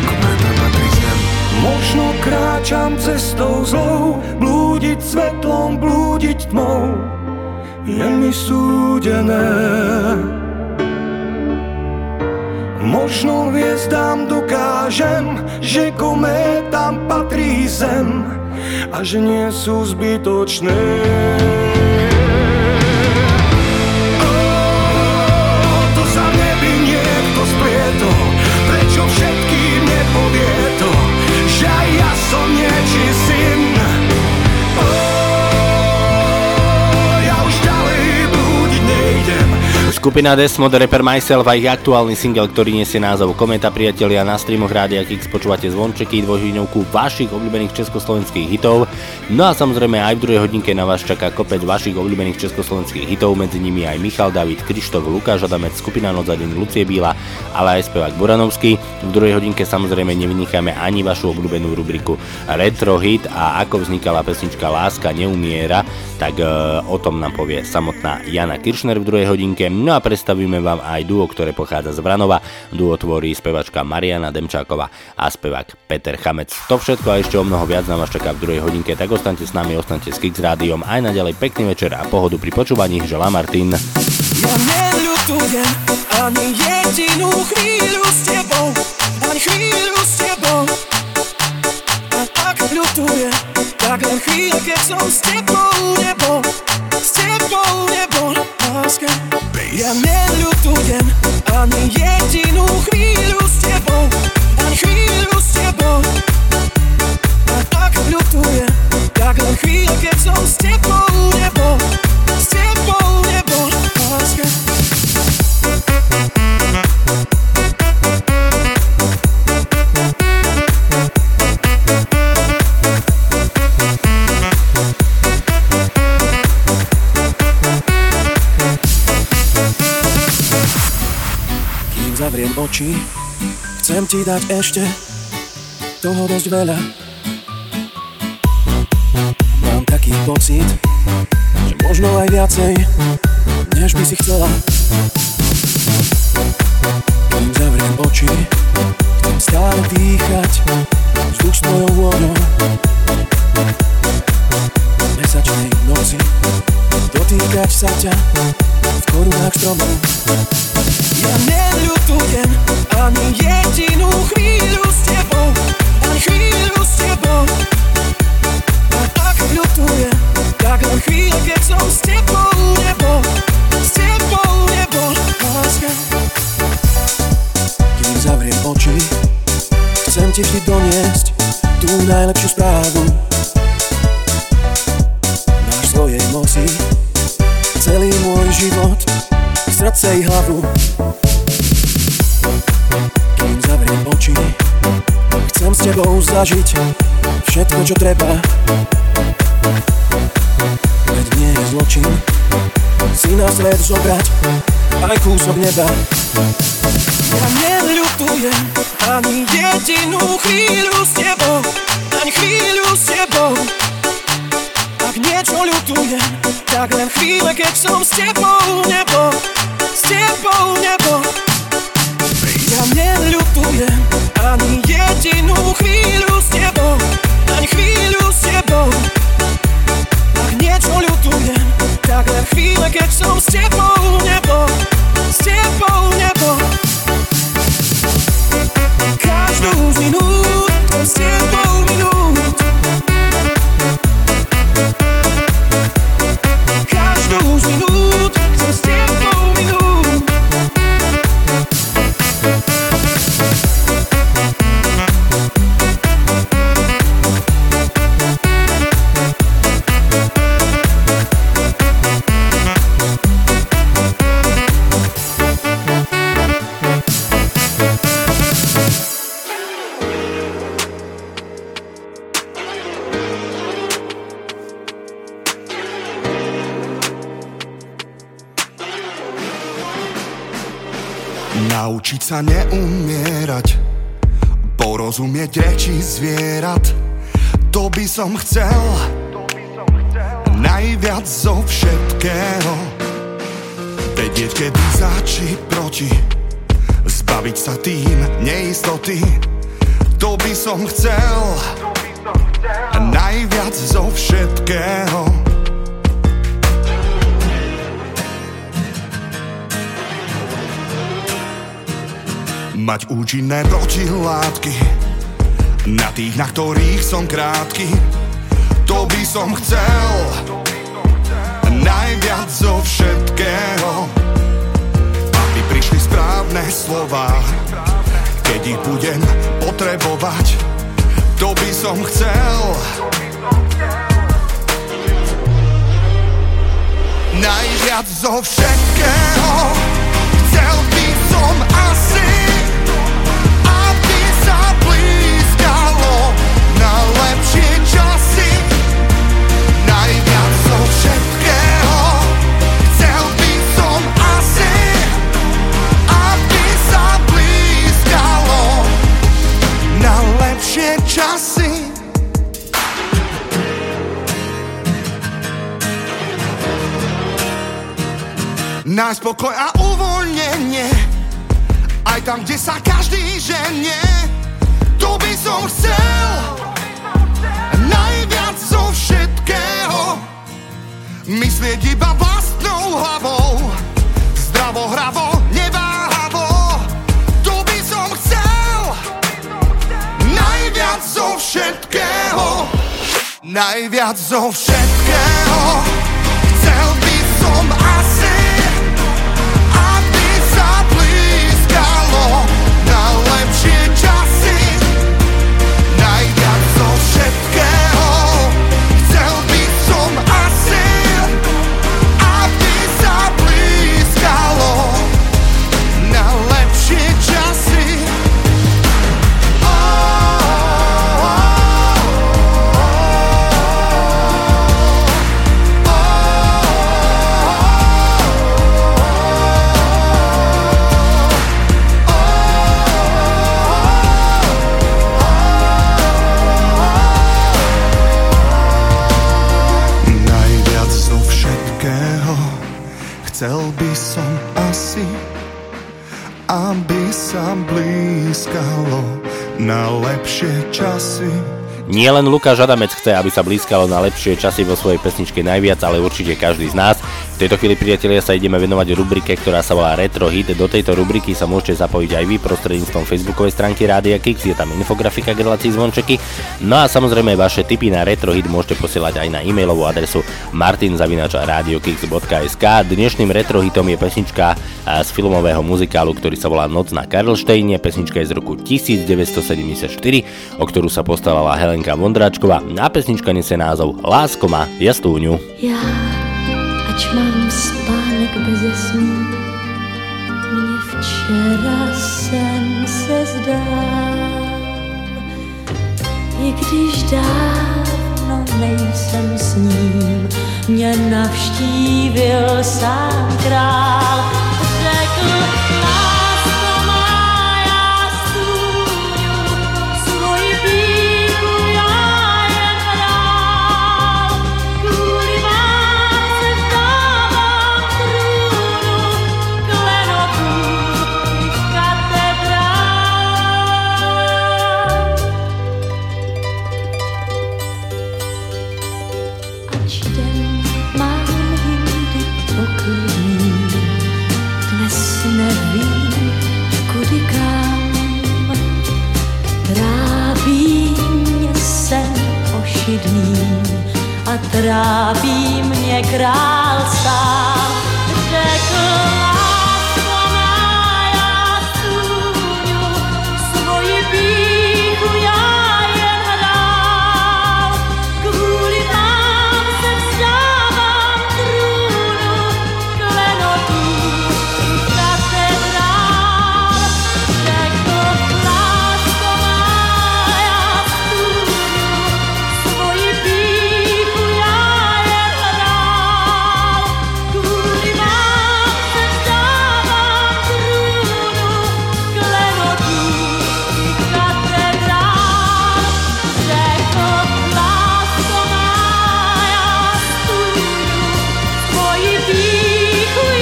Kométa patrí sem. Možno kráčam cestou zlou, blúdiť svetlom, blúdiť tmou, je mi súdené. Možno hviezdám dokážem, že kométam patrí zem a že nie sú zbytočné. Ó, to sa v nebi niekto splietol, prečo všetkým nepovie to, že aj ja som niečí syn. Ó, ja už ďalej blúdiť nejdem. Skupina Desmod, rapper Myself a ich aktuálny single, ktorý nesie názov Kométa. Priatelia, na streamoch Rádia Kix počúvate Zvončeky, dvojhodinovku vašich obľúbených československých hitov. No a samozrejme aj v druhej hodinke na vás čaká kopec vašich obľúbených československých hitov, medzi nimi aj Michal David, Krištof, Lukáš Adamec, skupina Noc na Karlštejnie, Lucie Bílá, ale aj spevák Boranovský. V druhej hodinke samozrejme nevynecháme ani vašu obľúbenú rubriku Retro hit a ako vznikala pesnička Láska neumiera. tak uh, o tom nám povie samotná Jana Kiršner v druhej hodinke. No a predstavíme vám aj duo, ktoré pochádza z Vranova. Duo tvorí spevačka Mariana Demčáková a spevák Peter Chamec. To všetko a ešte o mnoho viac nám vás čaká v druhej hodinke, tak ostaňte s nami, ostaňte s Kix rádiom. Aj naďalej pekný večer a pohodu pri počúvaní želá Martin. Ja neľutujem ani jedinú chvíľu s tebou, ani chvíľu s tebou. A ak ľutujem, tak len chvíľu, keď som s tebou nebol, s tebou nebol, láska. Ja neľutujem ani jedinú chvíľu s tebou, ani chvíľu s tebou. A ak ľutujem, tak len chvíľu, keď som s tebou nebol, s tebou nebol, láska. Zavriem oči, chcem ti dať ešte toho dosť veľa. Mám taký pocit, že možno aj viacej, než by si chcela. Kým zavriem oči, chcem stále dýchať vzduch s tvojou vôňou. V mesačnej noci dotýkať sa ťa v korunách stromov. Ja neľutujem ani jedinú chvíľu s tebou, ani chvíľu s tebou. A ak ľutujem, tak len chvíľu, keď som s tebou nebol, s tebou nebol, láska. Kým zavriem oči, chcem ti vždy doniesť tú najlepšiu správu. Máš v svojej moci celý môj život, srdce i hlavu. Kým zavriem oči, chcem s tebou zažiť všetko, čo treba. Veď nie je zločin si na svet zobrať aj kúsok neba. Ja neľutujem ani jedinú chvíľu s tebou, ani chvíľu s tebou. Ak niečo ľutujem, tak len chvíle, keď som s tebou nebol, s tebou nebol. Ja neľutujem ani jedinú chvíľu s tebou, ani chvíľu s tebou. Ak niečo ľutujem, tak len chvíle, keď som s tebou nebol, s tebou nebol. Každú z minút, s tebou minút. Každú minút, chcem s tebou minút. Naučiť sa neumierať, porozumieť reči zvierat, to by som chcel, najviac zo všetkého. Vedieť kedy za či proti, zbaviť sa tým neistoty, to by som chcel, najviac zo všetkého. Mať účinné protilátky na tých, na ktorých som krátky, to by som chcel, najviac zo všetkého. Aby prišli správne slová, keď ich budem potrebovať, to by som chcel, najviac zo všetkého. Chcel by som asi, na lepšie časy, najviac zo všetkého. Chcel by som asi, aby sa blízkalo na lepšie časy. nájsť pokoj a uvoľnenie, aj tam, kde sa každý ženie. Tu by som chcel najviac zo všetkého, myslieť iba vlastnou hlavou, zdravo, hravo, neváhavo. Tu by som chcel najviac zo všetkého, najviac zo všetkého. Chcel by som asi, aby sa blízkalo na lepšie časy. Najviac zo všetkého. Chcel by som asi, aby sa blízkalo na lepšie časy. Chcel by som asi, aby sa blízkalo na lepšie časy. Nie len Lukáš Adamec chce, aby sa blízkalo na lepšie časy vo svojej pesničke najviac, ale určite každý z nás. V tejto chvíli, priatelia, sa ideme venovať rubrike, ktorá sa volá Retro Hit. Do tejto rubriky sa môžete zapojiť aj vy prostredníctvom facebookovej stránky Rádia Kix, je tam infografika k relácii Zvončeky. No a samozrejme vaše tipy na Retro Hit môžete posielať aj na e-mailovú adresu martin zavináč rádio kix bodka es ká. Dnešným Retro Hitom je pesnička z filmového muzikálu, ktorý sa volá Noc na Karlštejnie. Pesnička je z roku devätnásťstosedemdesiatštyri, o ktorú sa postarala Helen Vondráčková. A pesnička nesie názov Lásko má jastúňu. Ja... Ač mám spánek beze snů, mne včera sen se zdál. I když dávno nejsem s ním, mě navštívil sám král. Řekl, lásko má jastůňu, svoji bílu já jen dál. Kvůli a tráví mě král sám. Řekl, lásko má jastůňu, svoji pýchu já jen hrál. Kvůli vám se vzdávám trůnu, klenotů i katedrál. Řekl, lásko má jastůňu, svoji pýchu já jen hrál. Kvůli vám se vzdávám trůnu, klenotů i katedrál. Řekl, lásko má jastůňu, svoji pýchu já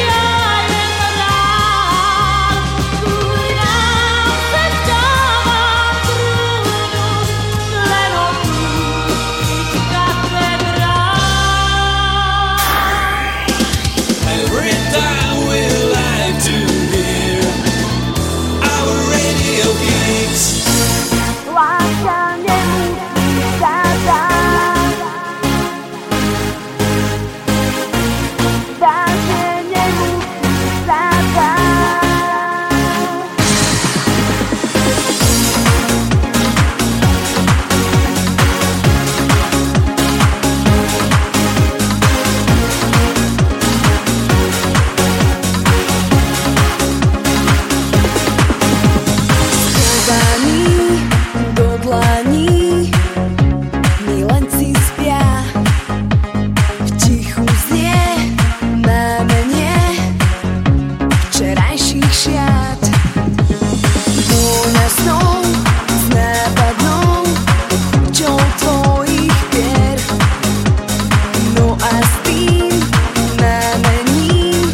jen hrál. Kvůli vám se vzdávám trůnu, klenotů i katedrál. Every time we like to hear our radio gigs. Láska nemusí zázať, zase nemusí zázať. Dlaní do dlaní milenci spia, v tichu znie námenie včerajších šiat. Vôňa snov s nápadnou chuťou tvojich pier, no a s tým námením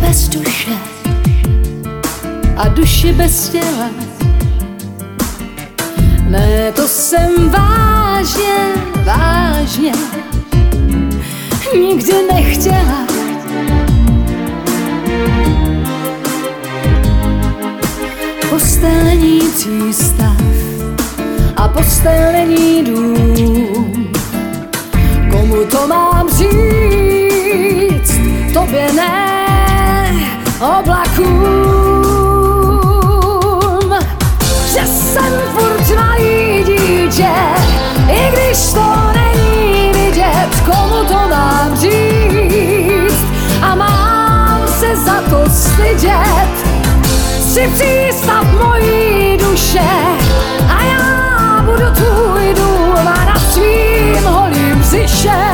bez duše a duši bez těla. Ne, to jsem vážně, vážně nikdy nechtěla. Postel není přístav a postel není dům. Komu to mám říct? Tobě ne, oblakům. Že jsem furt malý dítě, i když to není vidět. Komu to mám říct? A mám se za to stydět. Jsi přístav mojí duše a já budu tvůj dům a na svým holým břiše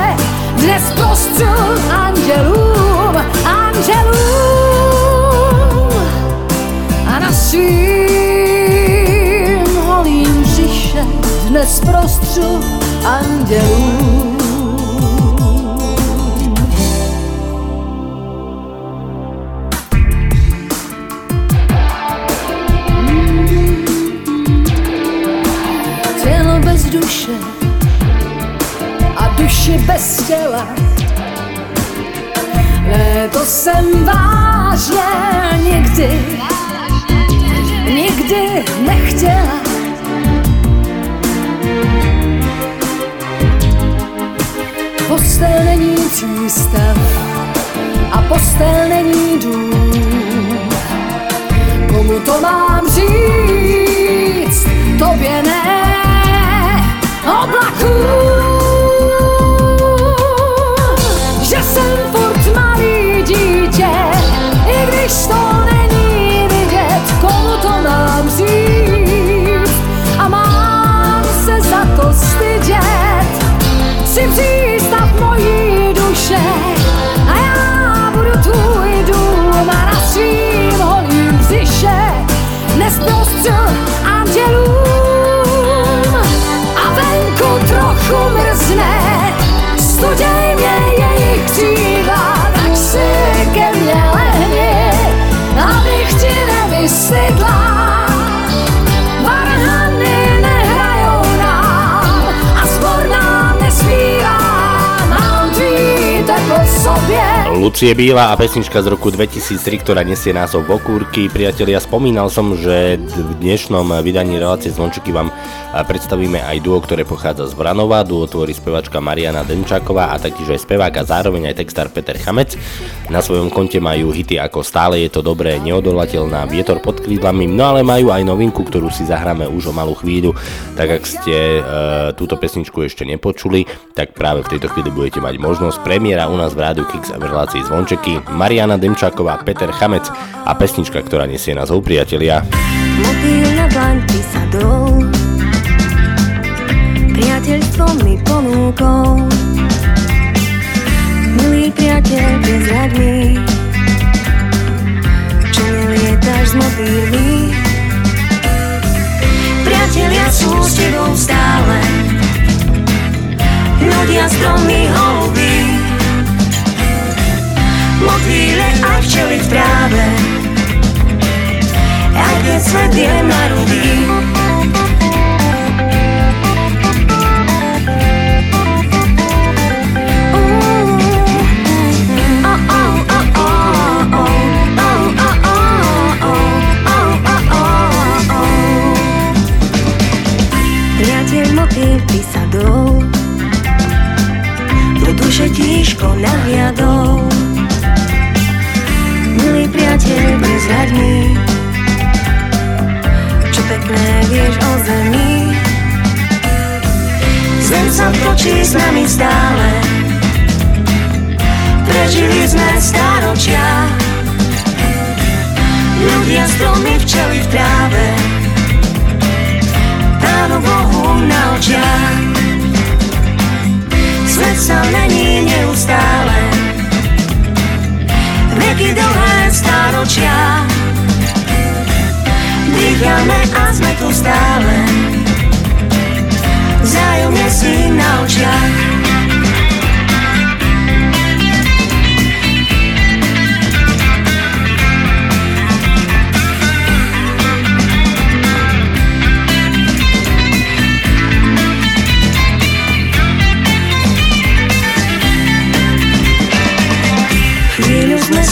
dnes prostřu andělům, andělům a na svým holým břiše dnes prostřu andělům. Duše a duši bez těla. Léto jsem vážně nikdy, nikdy nechtěla. Postel není přístav a postel není dům. Komu to mám říct? Tobě ne. Oblaku, že jsem furt malý dítě, i když to není vidět, komu to mám říct a mám se za to stydět. Jsi přístav mojí duše a já budu tvůj dům a na svým holým břiše dnes prostřel andělů. Trochu mrzne, studěj mě jejich křídla, tak si ke mně lehni, abych ti nevysedla. Varhany nehrajou nám a zbor nám nesmívá, mám tvý teplo v sobě. Lucie Bílá a pesnička z roku dvetisíctri, ktorá nesie názov Okúrky. Priatelia, ja spomínal som, že v dnešnom vydaní relácie Zvončeky vám predstavíme aj duo, ktoré pochádza z Vranova. Duo tvorí speváčka Mariana Demčáková a taktiež aj spevák a zároveň aj textár Peter Chamec. Na svojom konte majú hity ako Stále je to dobré, Neodolateľná, Vietor pod krídlami, no ale majú aj novinku, ktorú si zahráme už o malú chvíľu. Tak ak ste e, túto pesničku ešte nepočuli, tak práve v tejto chvíli budete mať možnosť. Premiéra u nás v Rádiu Kix a v relácii Zvončeky, Mariana Demčáková, Peter Chamec a pesnička, ktorá nesie názov Priatelia. Mobil na banky sa dol, priateľstvo mi ponúkol. Milý priateľ, prezraď mi, čo nelietáš s mobílmi. Priatelia sú s tebou stále, nudia stromy holuby. Motýle a včely v tráve, aj keď svet je narudý. Priateľ motýl prisadol, do duše tíško nahliadol. Milý priateľ, prezraď mi, čo pekné vieš o zemi. Zem sa točí s nami stále, prežili sme stáročia. Ľudia, stromy, včely v tráve, Pánu Bohu na očiach. Svet sa mení neustále, veky dlhé stáročia. Dýchame a sme tu stále, vzájomne si na očiach.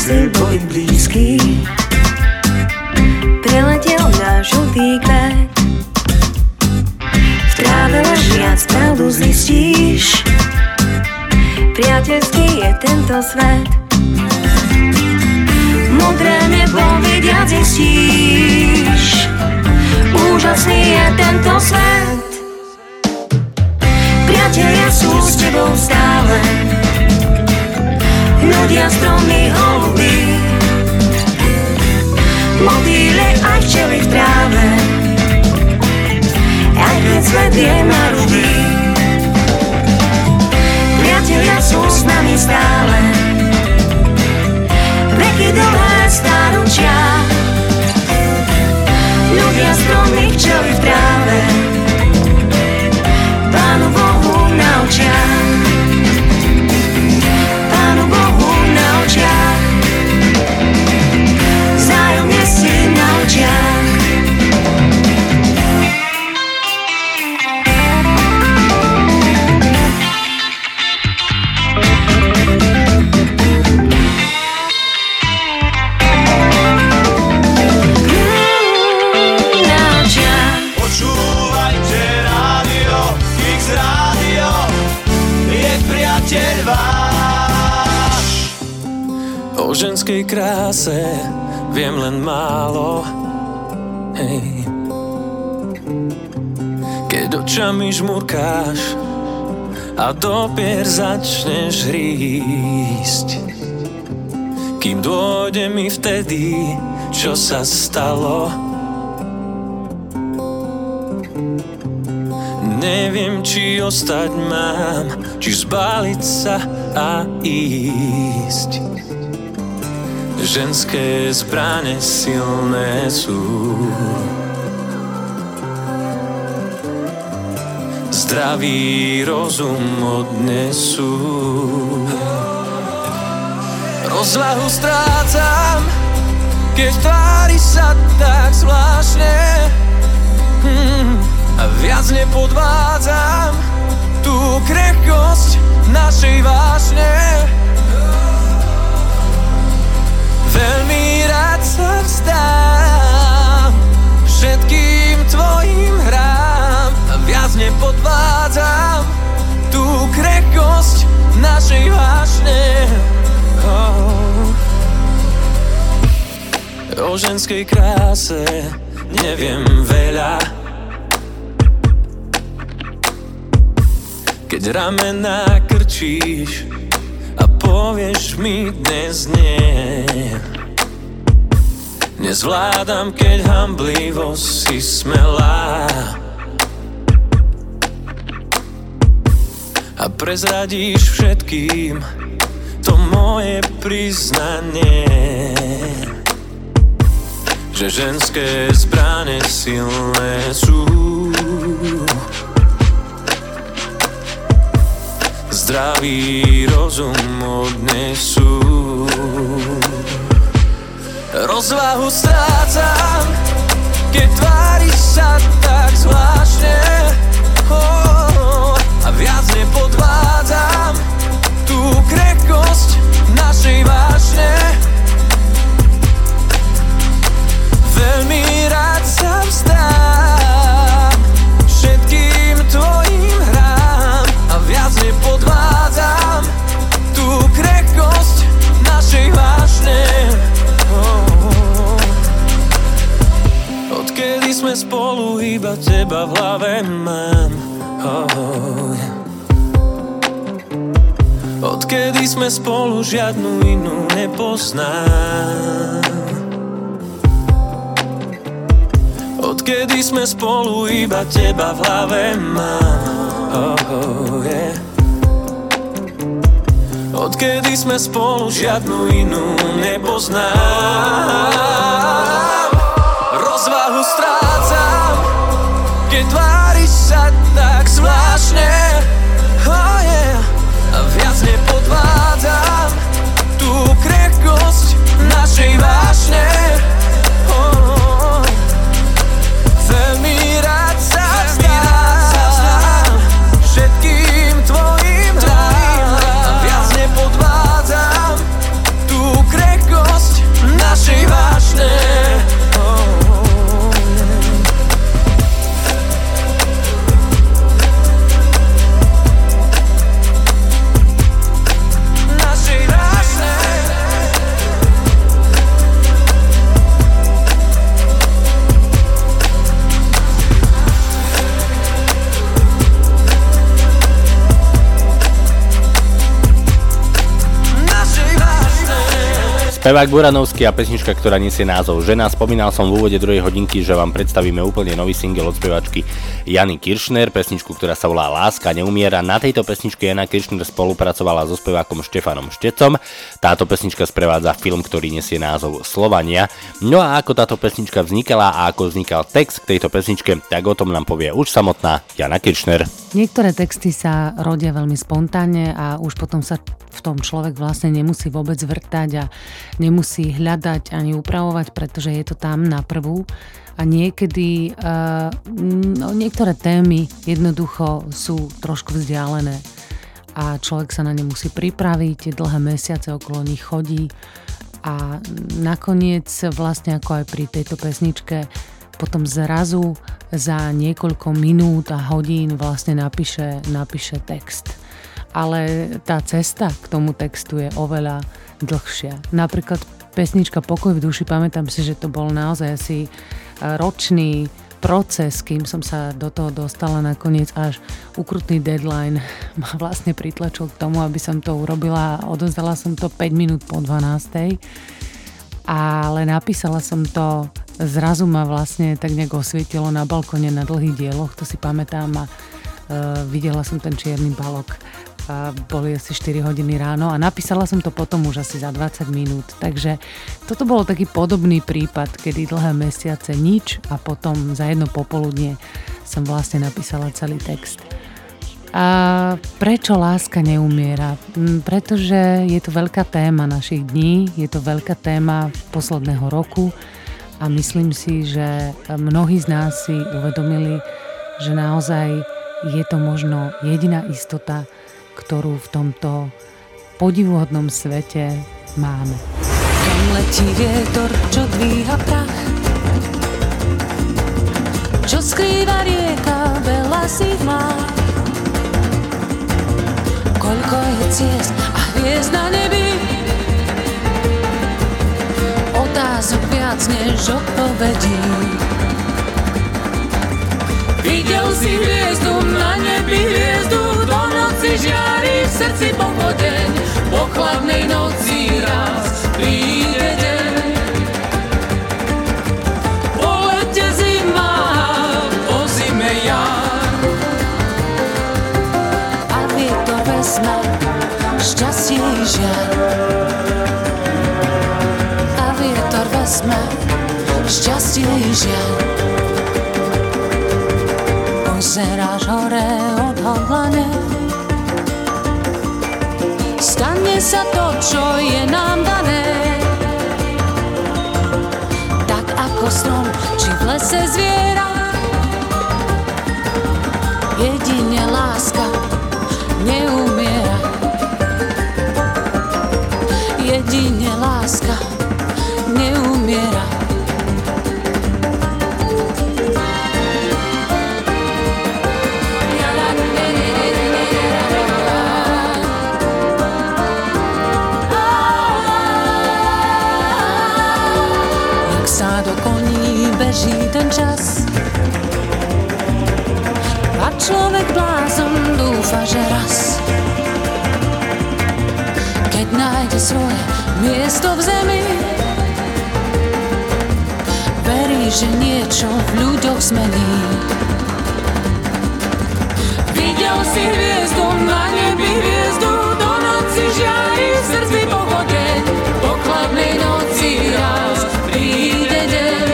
si boli blízky. Preletel na žltý kvet, v tráve ležiac pravdu zistíš, priateľský je tento svet. Modré nebo vidiac zistíš, úžasný je tento svet. Priatelia sú s tebou stále, ľudia, stromy, holuby, motýle aj včely v tráve, aj keď svet je na ruby. Priatelia sú s nami stále, veky dlhé stáročia, ľudia, stromy, včely v tráve, Pánu Bohu na očiach. O ženskej kráse viem len málo, hej. Keď očami žmurkáš a dopier začneš rísť, kým dôjde mi vtedy, čo sa stalo. Neviem, či ostať mám, či zbaliť sa a ísť. Ženské zbrane silné sú, zdravý rozum odnesú. Rozvahu strácam, keď tváriš sa tak zvláštne, hmm. A viac nepodvádzam tú krehkosť našej vášne. Veľmi rád sa vzdám všetkým tvojim hrám a viac nepodvádzam tú krehkosť našej vášne. Oh. O ženskej kráse neviem veľa, keď ramená krčíš a povieš mi dnes nie. Nezvládam, keď hamblivo si smelá a prezradíš všetkým to moje priznanie, že ženské zbrane silné sú, zdravý rozum odnesú. Rozvahu strácam, keď tváriš sa tak zvláštne, oh, a viac nepodvádzam tú krehkosť našej vášne. Veľmi rád sa vzdám všetkým tvojim hrám a viac nepodvádzam tú krehkosť našej vášne. Odkedy sme spolu, iba teba v hlave mám, oh. Odkedy sme spolu, žiadnu inú nepoznám. Odkedy sme spolu, iba teba v hlave mám, oh, yeah. Odkedy sme spolu, žiadnu inú nepoznám. Rozvahu strácam, keď tváriš sa tak zvláštne, oh yeah. A viac nepodvádzam tú krehkosť našej vášne, oh. Veľmi rád sa vzdám všetkým tvojim dám a viac nepodvádzam tú krehkosť Spevák Boranovský a pesnička, ktorá nesie názov Žena. Spomínal som v úvode druhej hodinky, že vám predstavíme úplne nový single od spevačky Jany Kiršner, pesničku, ktorá sa volá Láska neumiera. Na tejto pesničke Jana Kiršner spolupracovala so spevákom Štefanom Štecom. Táto pesnička sprevádza film, ktorý nesie názov Slovania. No a ako táto pesnička vznikala a ako vznikal text k tejto pesničke, tak o tom nám povie už samotná Jana Kiršner. Niektoré texty sa rodia veľmi spontánne a už potom sa v tom človek vlastne nemusí vôbec vrtať a nemusí hľadať ani upravovať, pretože je to tam na prvú. A niekedy uh, no, niektoré témy jednoducho sú trošku vzdialené a človek sa na ne musí pripraviť, dlhé mesiace okolo nich chodí a nakoniec vlastne ako aj pri tejto pesničke potom zrazu za niekoľko minút a hodín vlastne napíše, napíše text. Ale tá cesta k tomu textu je oveľa dlhšia. Napríklad pesnička Pokoj v duši, pamätám si, že to bol naozaj asi ročný proces, kým som sa do toho dostala, nakoniec až ukrutný deadline ma vlastne pritlačil k tomu, aby som to urobila a odozdala som to päť minút po dvanástej. Ale napísala som to, zrazu ma vlastne tak nejak osvietilo na balkone na dlhých dieloch, to si pamätám a e, videla som ten čierny balok. A boli asi štyri hodiny ráno a napísala som to potom už asi za dvadsať minút. Takže toto bolo taký podobný prípad, kedy dlhé mesiace nič a potom za jedno popoludnie som vlastne napísala celý text. A prečo láska neumiera? Pretože je to veľká téma našich dní, je to veľká téma posledného roku a myslím si, že mnohí z nás si uvedomili, že naozaj je to možno jediná istota, ktorú v tomto podivuhodnom svete máme. Kam letí vietor, čo dvíha prach, čo skrýva rieka, veľa si má. Koľko je ciest a hviezd na nebi, otázok viac než odpovedí. Videl si hviezdu na nebi, hviezdu do noci žiari, v srdci pochodeň, po chladnej noci raz príde deň. Po lete zima, po zime jar. A vietor vezme šťastie žiar. A vietor vezme šťastie žiar. Pozeráš hore odhodlane, stane sa to, čo je nám dané. Tak ako strom, či v lese zviera, jedine láska neumiera. Jedine láska neumiera. Beží ten čas a človek blázon dúfa, že raz keď nájde svoje miesto v zemi, verí, že niečo v ľuďoch zmení. Videl si hviezdu na nebi, hviezdu do noci žiari, v srdci pochodeň, po chladnej noci raz príde deň.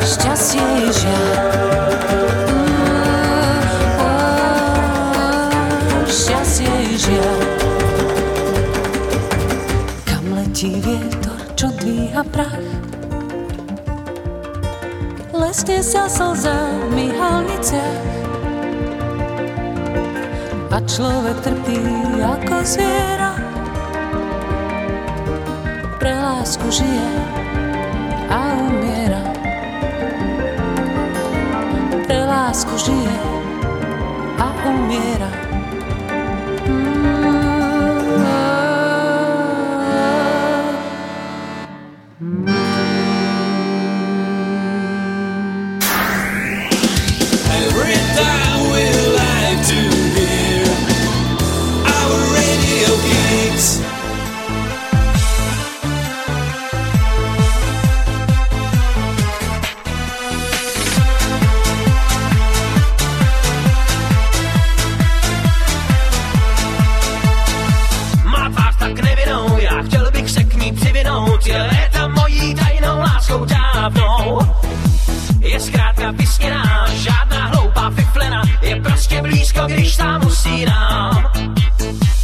Šťastie žiar, oh, oh, šťastie žiar. Kam letí vietor, čo dvíha prach, lesne sa slza v myhalniciach. A človek trpí ako zviera, pre lásku žije a umiera. Pre lásku žije a umiera. správnou. Je zkrátka vysněná, žádná hloupá fiflena, je prostě blízko, když sám musí nám.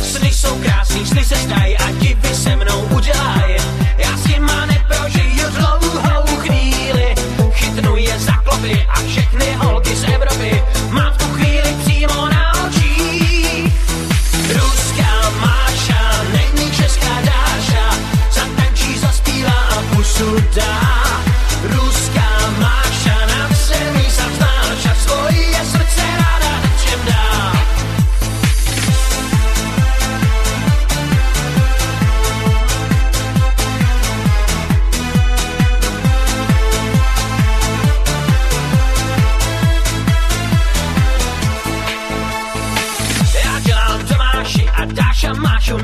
Sny jsou krásný, sny se zdají a divy se mnou udělaj. Já s nima neprožiju dlouhou chvíli, chytnu je za klopy a všechny holky z Evropy mám v tu chvíli přímo na očích. Ruská máša, není česká dáša, zatančí, zaspívá a pusu dá.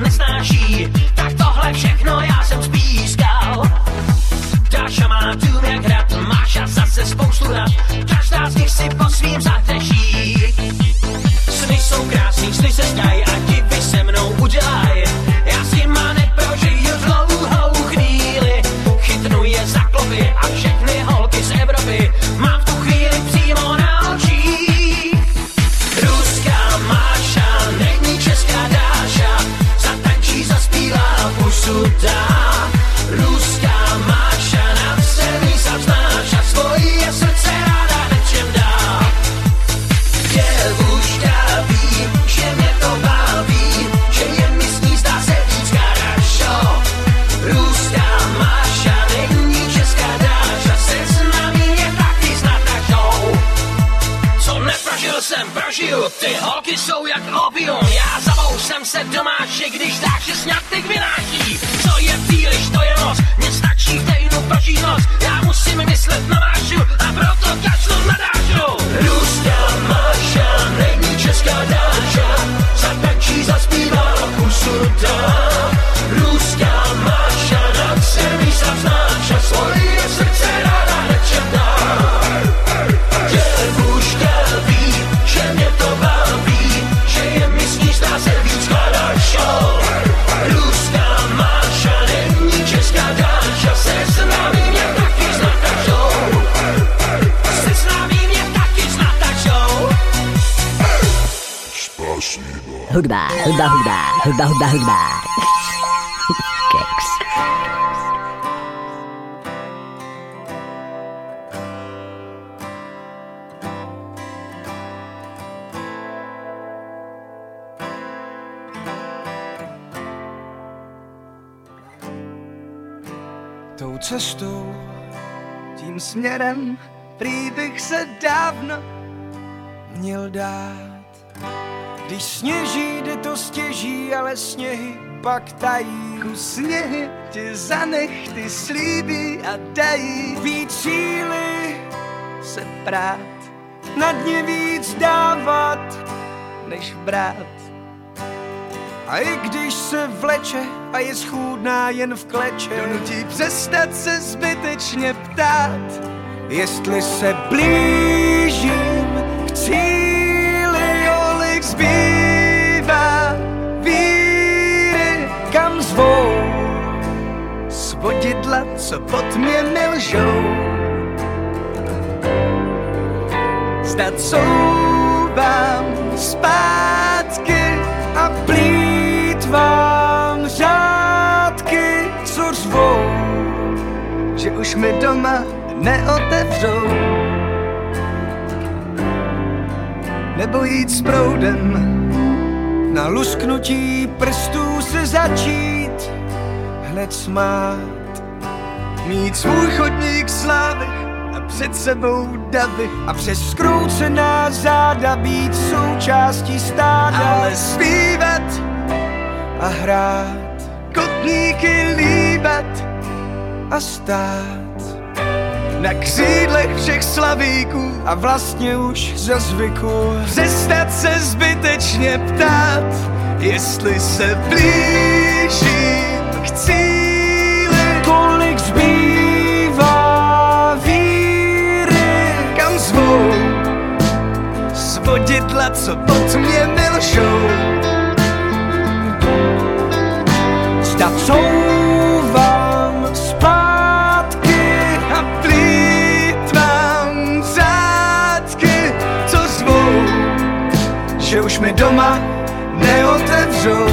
Nesnáší, tak tohle všechno já jsem spískal. Dáša má dům jak hrad, Máša zase spoustu hrad, každá z nich si po svým zahřeší. Sny jsou krásný, sny se zdají a divy se mnou udělaj. Já s nima neprožiju dlouhou chvíli, chytnu je za klopy a všechny holky z Evropy mám v tu chvíli přímo na očích. Ruská Máša, není česká Dáša, zaspívá pusu dá. Ruská Máša, na vselí sa vznáš a svoje srdce ráda nečem dá. Děvuška, vím, že mě to baví, že je mi s ní zdá se víc karašo. Ruská Máša, není česká Dáša, se s nami je taky znát našou. Co neprožil jsem, prožiju, ty holky jsou jak opium. Já zabou jsem se domáši, když dá sňatek vynáší, co je příliš, to je moc. Mně stačí v týdnu prožít noc. Já musím myslet na Mášu a proto kašlu na Dášu. Ruská Máša, není česká Dáša, zatančí, zaspívá a pusu dá. Ruská Máša, na celý se vznáš a svoje srdce ráda nečem dá. Děvuška, vím, že mě to baví, že je mi s ní zdá se víc karašo. Hudba, hudba, hudba, hudba, hudba, hudba. Keks. Tou cestou, tím směrem, prý bych se dávno měl dát. Když sněží, jde to stěží, ale sněhy pak tají. Kus sněhy tě zanech, ty slíbí a dají. Víc síly se prát, na dně víc dávat, než brát. A i když se vleče a je schůdná jen v kleče, donutí přestat se zbytečně ptát, jestli se blížím k cíli. Zbývá víry, kam zvou svodidla, co pod mě nelžou. Zdat souvám zpátky a plítvám řádky, co řvou, že už mi doma neotevřou. Nebo jít s proudem, na lusknutí prstů se začít hned smát. Mít svůj chodník slávy a před sebou davy a přes skroucená záda být součástí stáda. Ale zpívat a hrát, kotníky líbat a stát. Na křídlech všech slavíků a vlastně už za zvyku přestat se zbytečně ptát, jestli se blížím k cíli. Kolik zbývá víry, kam zvou svodidla, co pod mě nelžou. Zda couvám zpátky a plížím. že už mi doma neotevřou.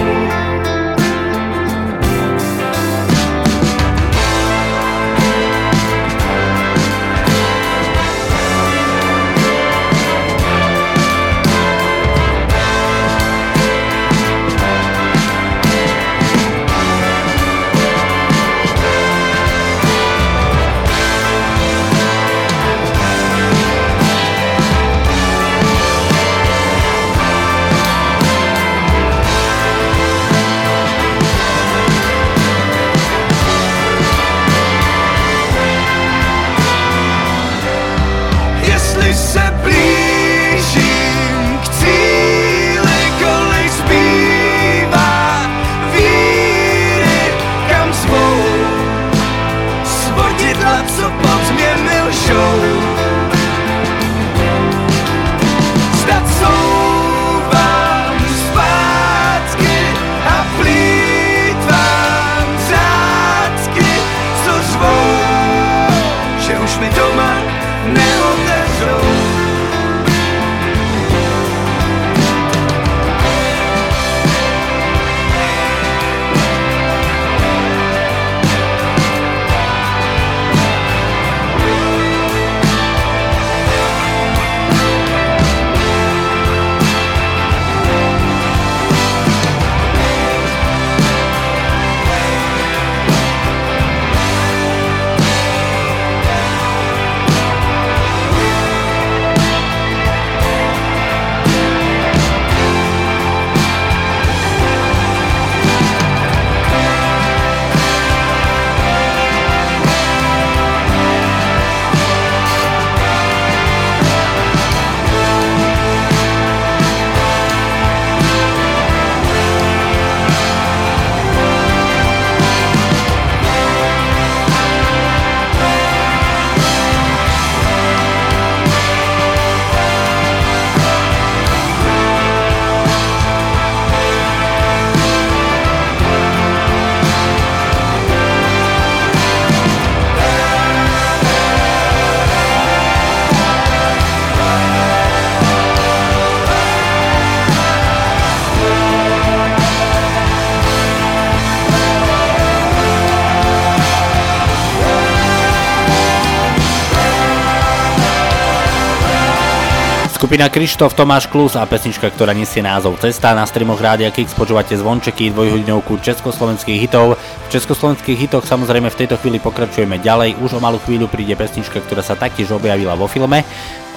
Pina Krištof, Tomáš Klus a pesnička, ktorá nesie názov Cesta. Na streamoch Rádia Kix počúvate Zvončeky, dvojhodinovku československých hitov. V československých hitoch samozrejme v tejto chvíli pokračujeme ďalej. Už o malú chvíľu príde pesnička, ktorá sa taktiež objavila vo filme.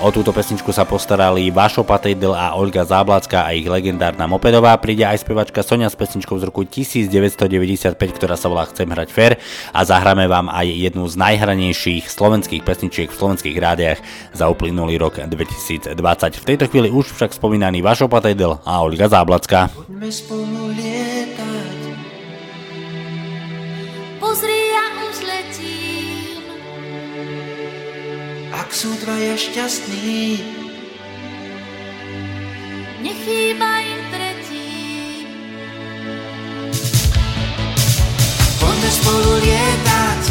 O túto pesničku sa postarali Vašo Patejdel a Olga Záblacka a ich legendárna Mopedová. Príde aj spevačka Soňa s pesničkou z roku devätnásťstodeväťdesiatpäť, ktorá sa volá Chcem hrať fair, a zahráme vám aj jednu z najhranejších slovenských pesničiek v slovenských rádiách za uplynulý rok dvetisícdvadsať. V tejto chvíli už však spomínaný Vašo Patejdel a Olga Záblacka. Poďme spolu lietať. Pozri, ja už letím. Ak sú dvaja šťastní, nechýba im tretí. Poďme spolu lietať.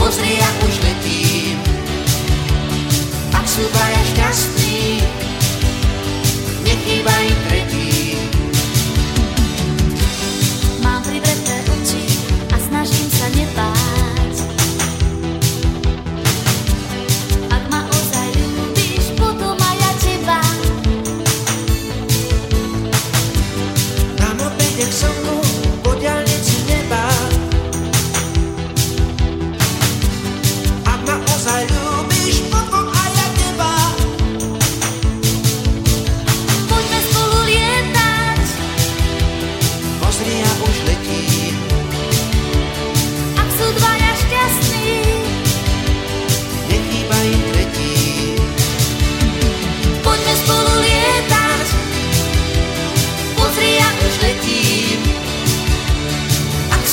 Pozri, ja už letím. Ak sú dvaja šťastní, nechýba im tretí. Mám privreté oči a snažím sa nebáť.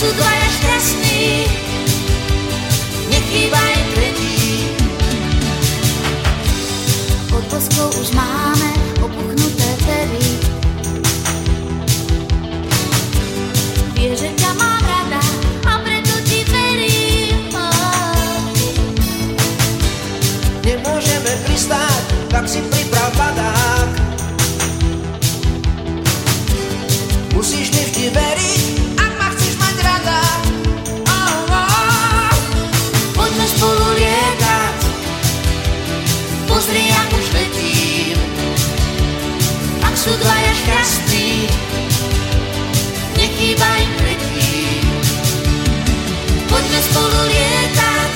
Dvaja šťastní, nechýba im tretí. Pod boskou už máme opuchnuté pery. Vieš, že ťa mám rada a preto ti verím. Oh. Nemôžeme pristať, tak si priprav padák. pozri, ja už letím. Ak sú dvaja šťastní, nechýba im predtým. Poďme spolu lietať,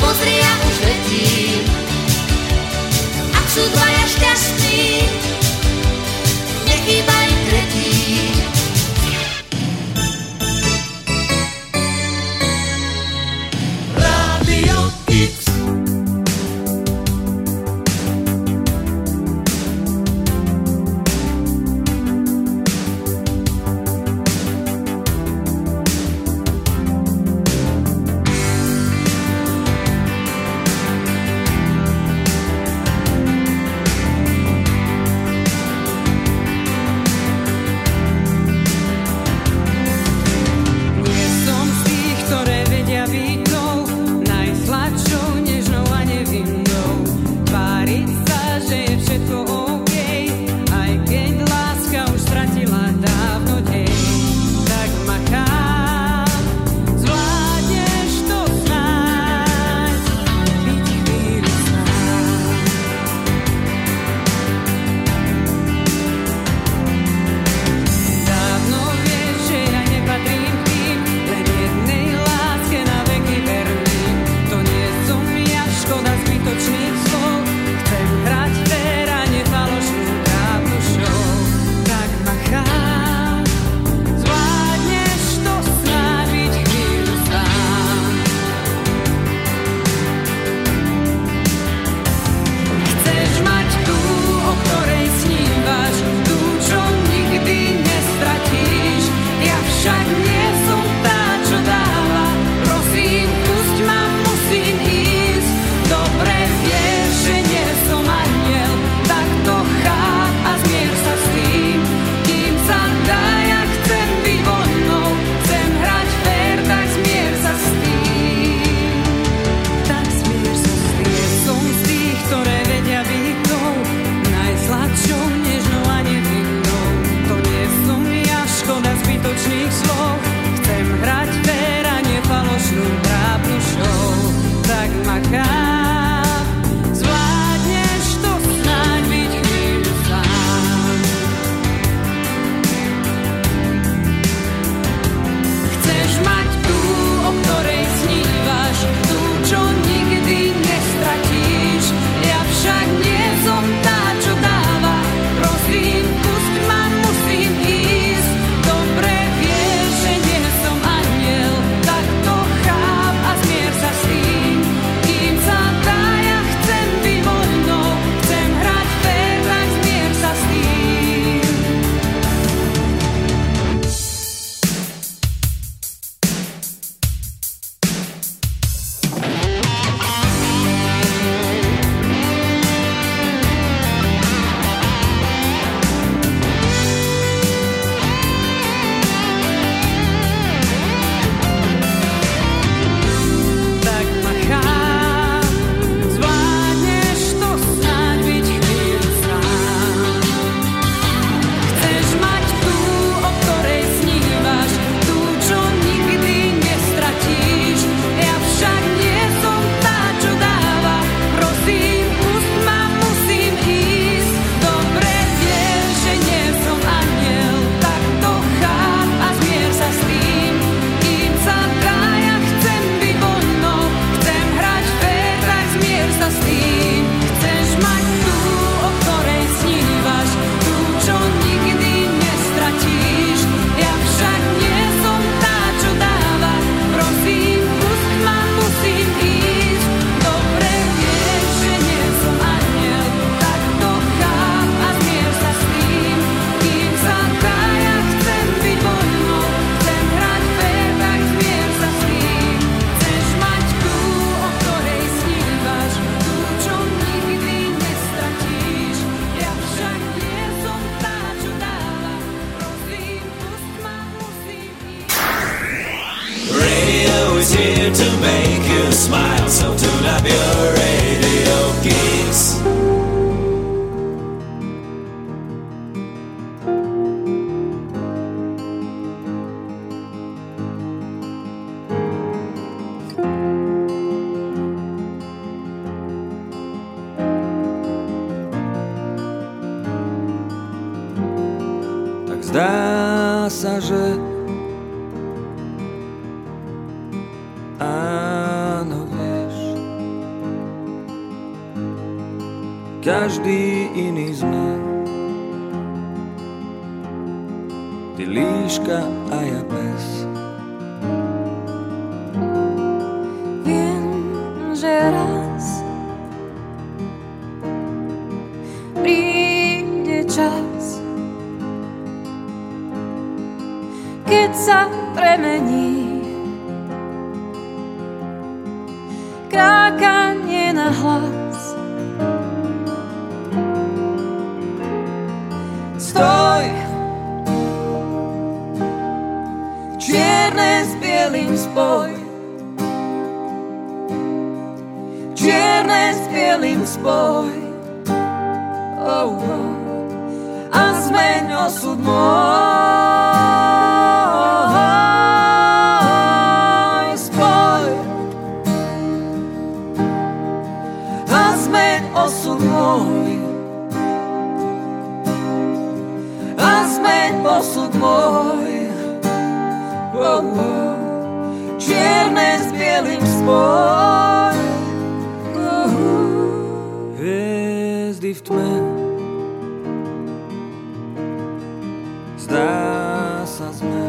pozri, ja už letím. Ak sú dvaja šťastní, nechýba im predtým. Rádio Kix. Zdá sa, že áno, vieš, každý iný sme, ty líška a ja pes. Viem, že raz príde čas, keď sa premení krákanie na hlas. Stoj, čierne s bielým spoj, čierne s bielým spoj, oh, oh. A zmeň osud môj. A zmeň osud môj, oh, oh. Čierne s bielým spoj, oh, oh. Hviezdy v tme, zdá sa sme,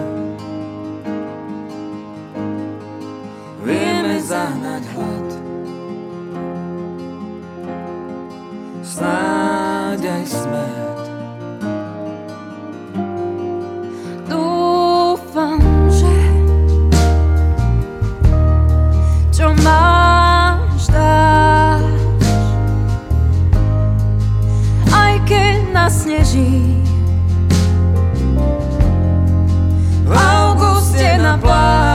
vieme zahnať hlad, snáď aj smet. Dúfam, že čo máš, dáš, aj keď nasneží v auguste na pláž.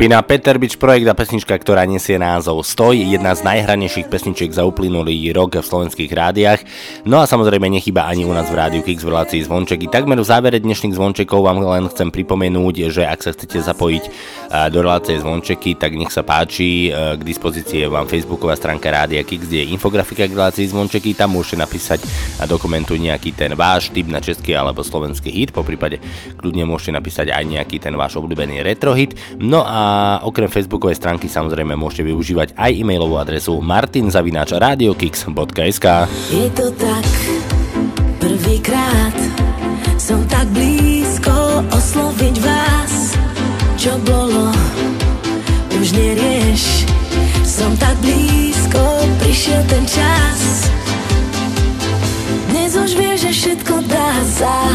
Pina Peterbič, projekt a pesnička, ktorá nesie názov Stoj, jedna z najhranejších pesničiek za uplynulý rok v slovenských rádiách. No a samozrejme nechýba ani u nás v Rádiu Kix v relácii Zvončeky. Takmer v závere dnešných Zvončekov vám len chcem pripomenúť, že ak sa chcete zapojiť do relácie Zvončeky, tak nech sa páči, k dispozícii je vám facebooková stránka Rádia Kix, kde je infografika k relácii Zvončeky, tam môžete napísať do komentu nejaký ten váš tip na český alebo slovenský hit, poprípade kľudne môžete napísať aj nejaký ten váš obľúbený retro hit. No a a okrem facebookovej stránky samozrejme môžete využívať aj e-mailovú adresu martin zavináč radiokix bodka es ká. Je to tak, prvýkrát som tak blízko osloviť vás. prišiel ten čas. Dnes už vieš, že všetko dá sa.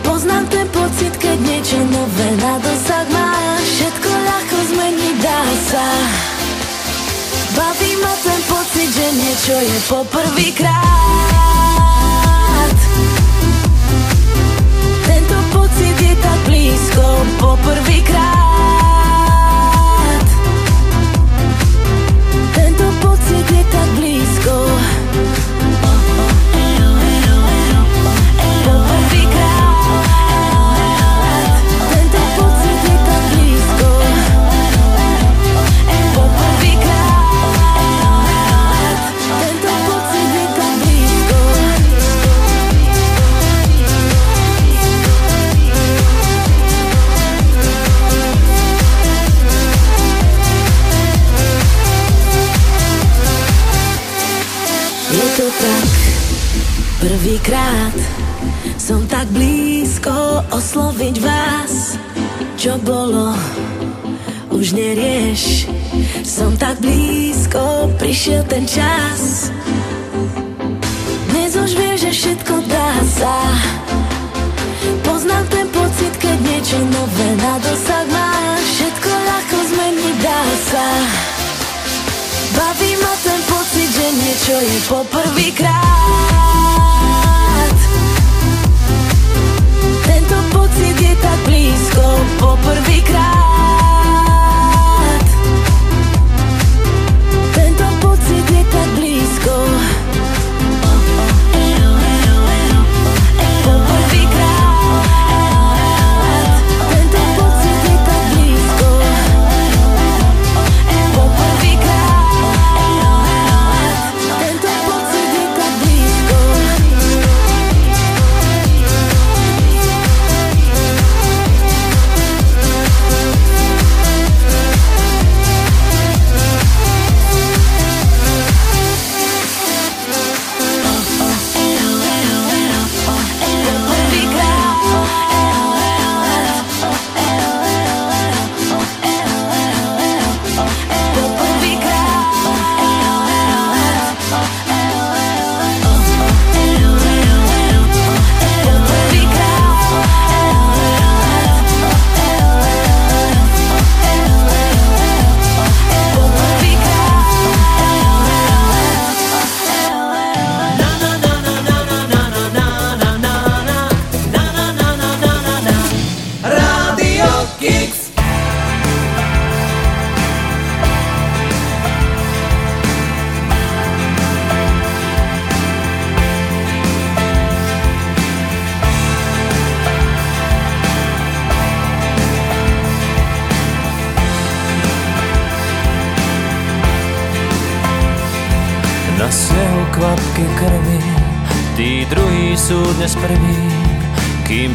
Poznám ten pocit, keď niečo nové na dosah máš. Všetko ľahko zmeniť dá sa. Baví ma ten pocit, že niečo je poprvýkrát. Tento pocit je tak blízko poprvýkrát. Tento pocit je tak blízko. Prvýkrát som tak blízko osloviť vás, čo bolo, už nerieš. Som tak blízko, prišiel ten čas. Dnes už vieš, že všetko dá sa. Poznám ten pocit, keď niečo nové na dosah máš. Všetko ľahko zmeniť dá sa. Baví ma ten pocit, že niečo je poprvýkrát. Tento pocit je tak blízko poprvýkrát. Tento pocit je tak blízko.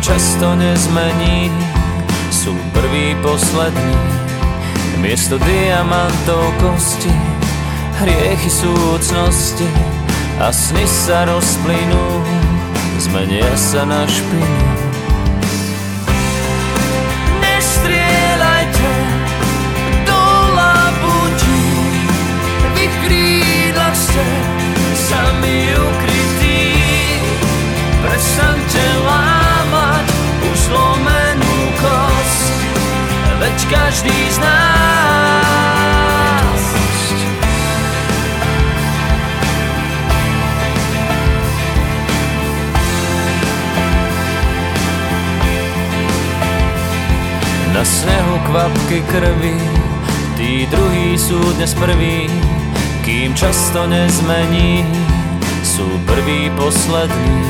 Často nezmení, sú prví poslední. Miesto diamantov kosti, hriechy súcnosti a sny sa rozplynú, zmenia sa na špinu. Nestrieľajte do labutí, vy v krídlach ste sami ukrytí. Prestaňte lámať už zlomenú kosť, veď každý z nás. Na snehu kvapky krvi, tí druhí sú dnes prví, kým často nezmení, sú prví poslední.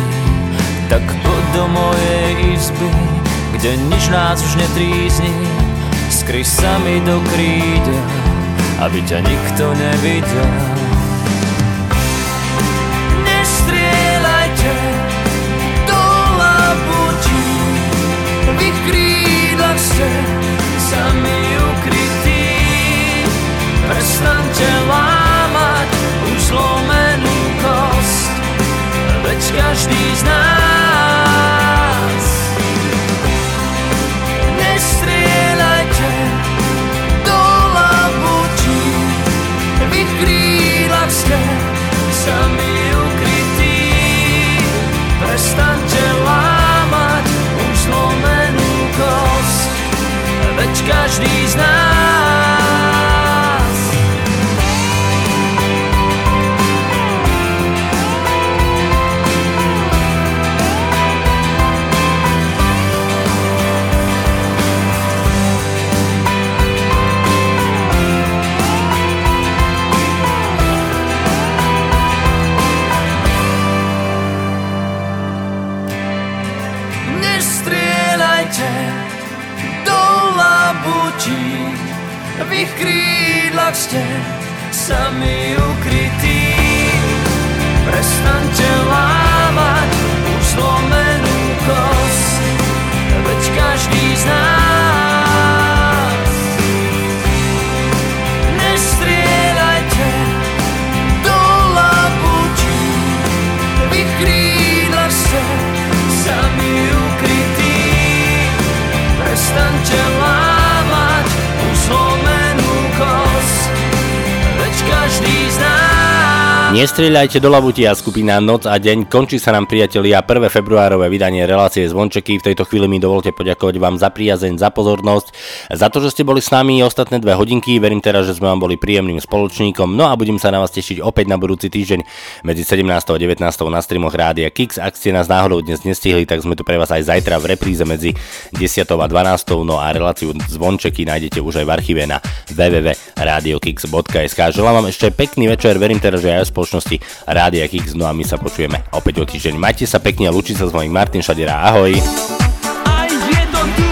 Tak poď do mojej izby, kde nič nás už netrízni. Skryj sa mi do krídel, aby ťa nikto nevidel. Nestrieľajte do labutí, v ich krídlach ste sami ukrytí. Prestaňte lámať už zlomenú kosť, veď každý z nás. Nestrieľajte do labutí, v ich krídlach v ich krídlach ste sami ukrytí. Prestaňte lámať už zlomenú kosť, veď každý z nás. Nestrieľajte do labutí, v ich krídlach ste sami ukrytí. Prestaňte lámať už zlomenú kosť, veď každý z nás. Nestrieľajte do labutia, skupina Noc a deň. Končí sa nám, priatelia, prvého februárové vydanie relácie Zvončeky. V tejto chvíli mi dovolte poďakovať vám za priazeň, za pozornosť, za to, že ste boli s nami ostatné dve hodinky. Verím teraz, že sme vám boli príjemným spoločníkom. No a budem sa na vás tešiť opäť na budúci týždeň medzi sedemnástou a devätnástou na streamoch Rádia Kix. Ak ste nás náhodou dnes nestihli, tak sme tu pre vás aj zajtra v repríze medzi desiatou a dvanástou. No a reláciu Zvončeky nájdete už aj v archíve na w w w bodka radio kix bodka es ka. Želám vám ešte pekný večer. Verím teraz, že aj spoločnosti Rádia Kix, no a my sa počujeme opäť o týždeň. Majte sa pekne, lúči sa s mojím Martin Šader, ahoj! Aj je to tu!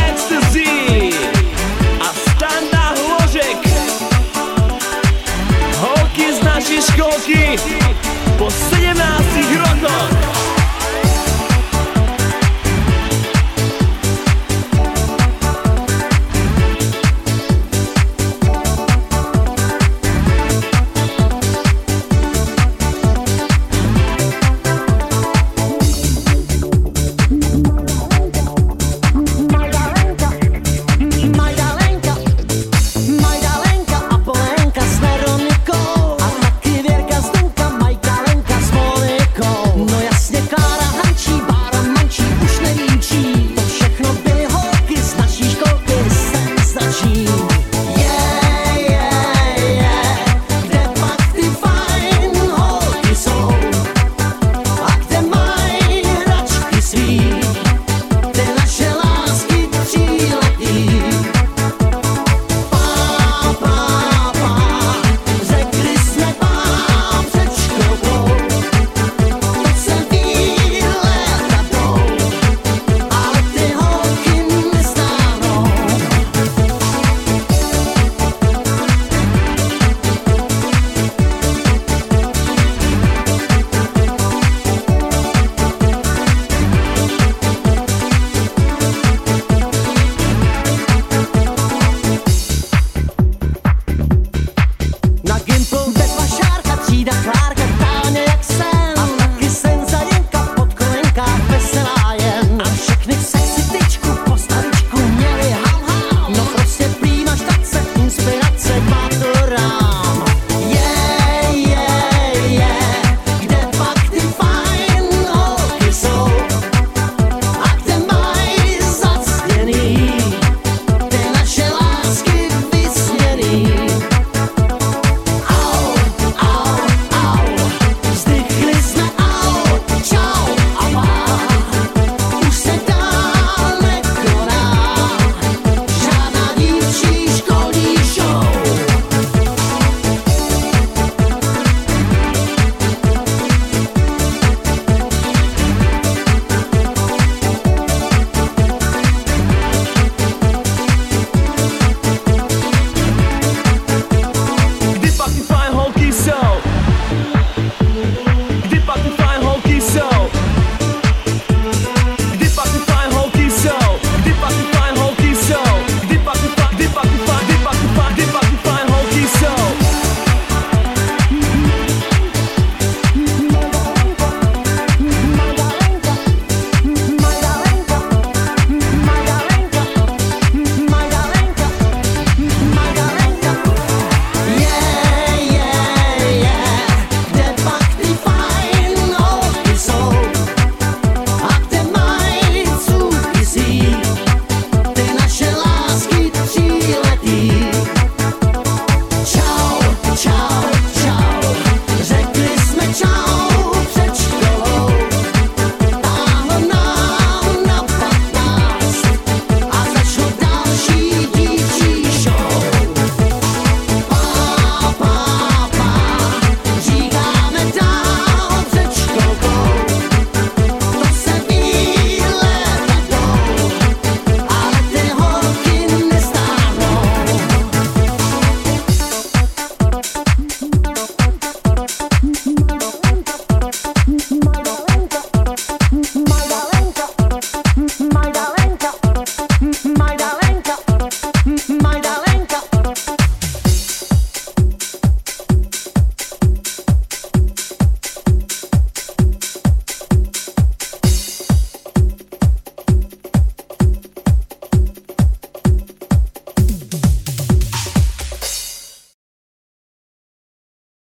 Ecstasy! A standa hložek! Holky z našej školky po sedemnástej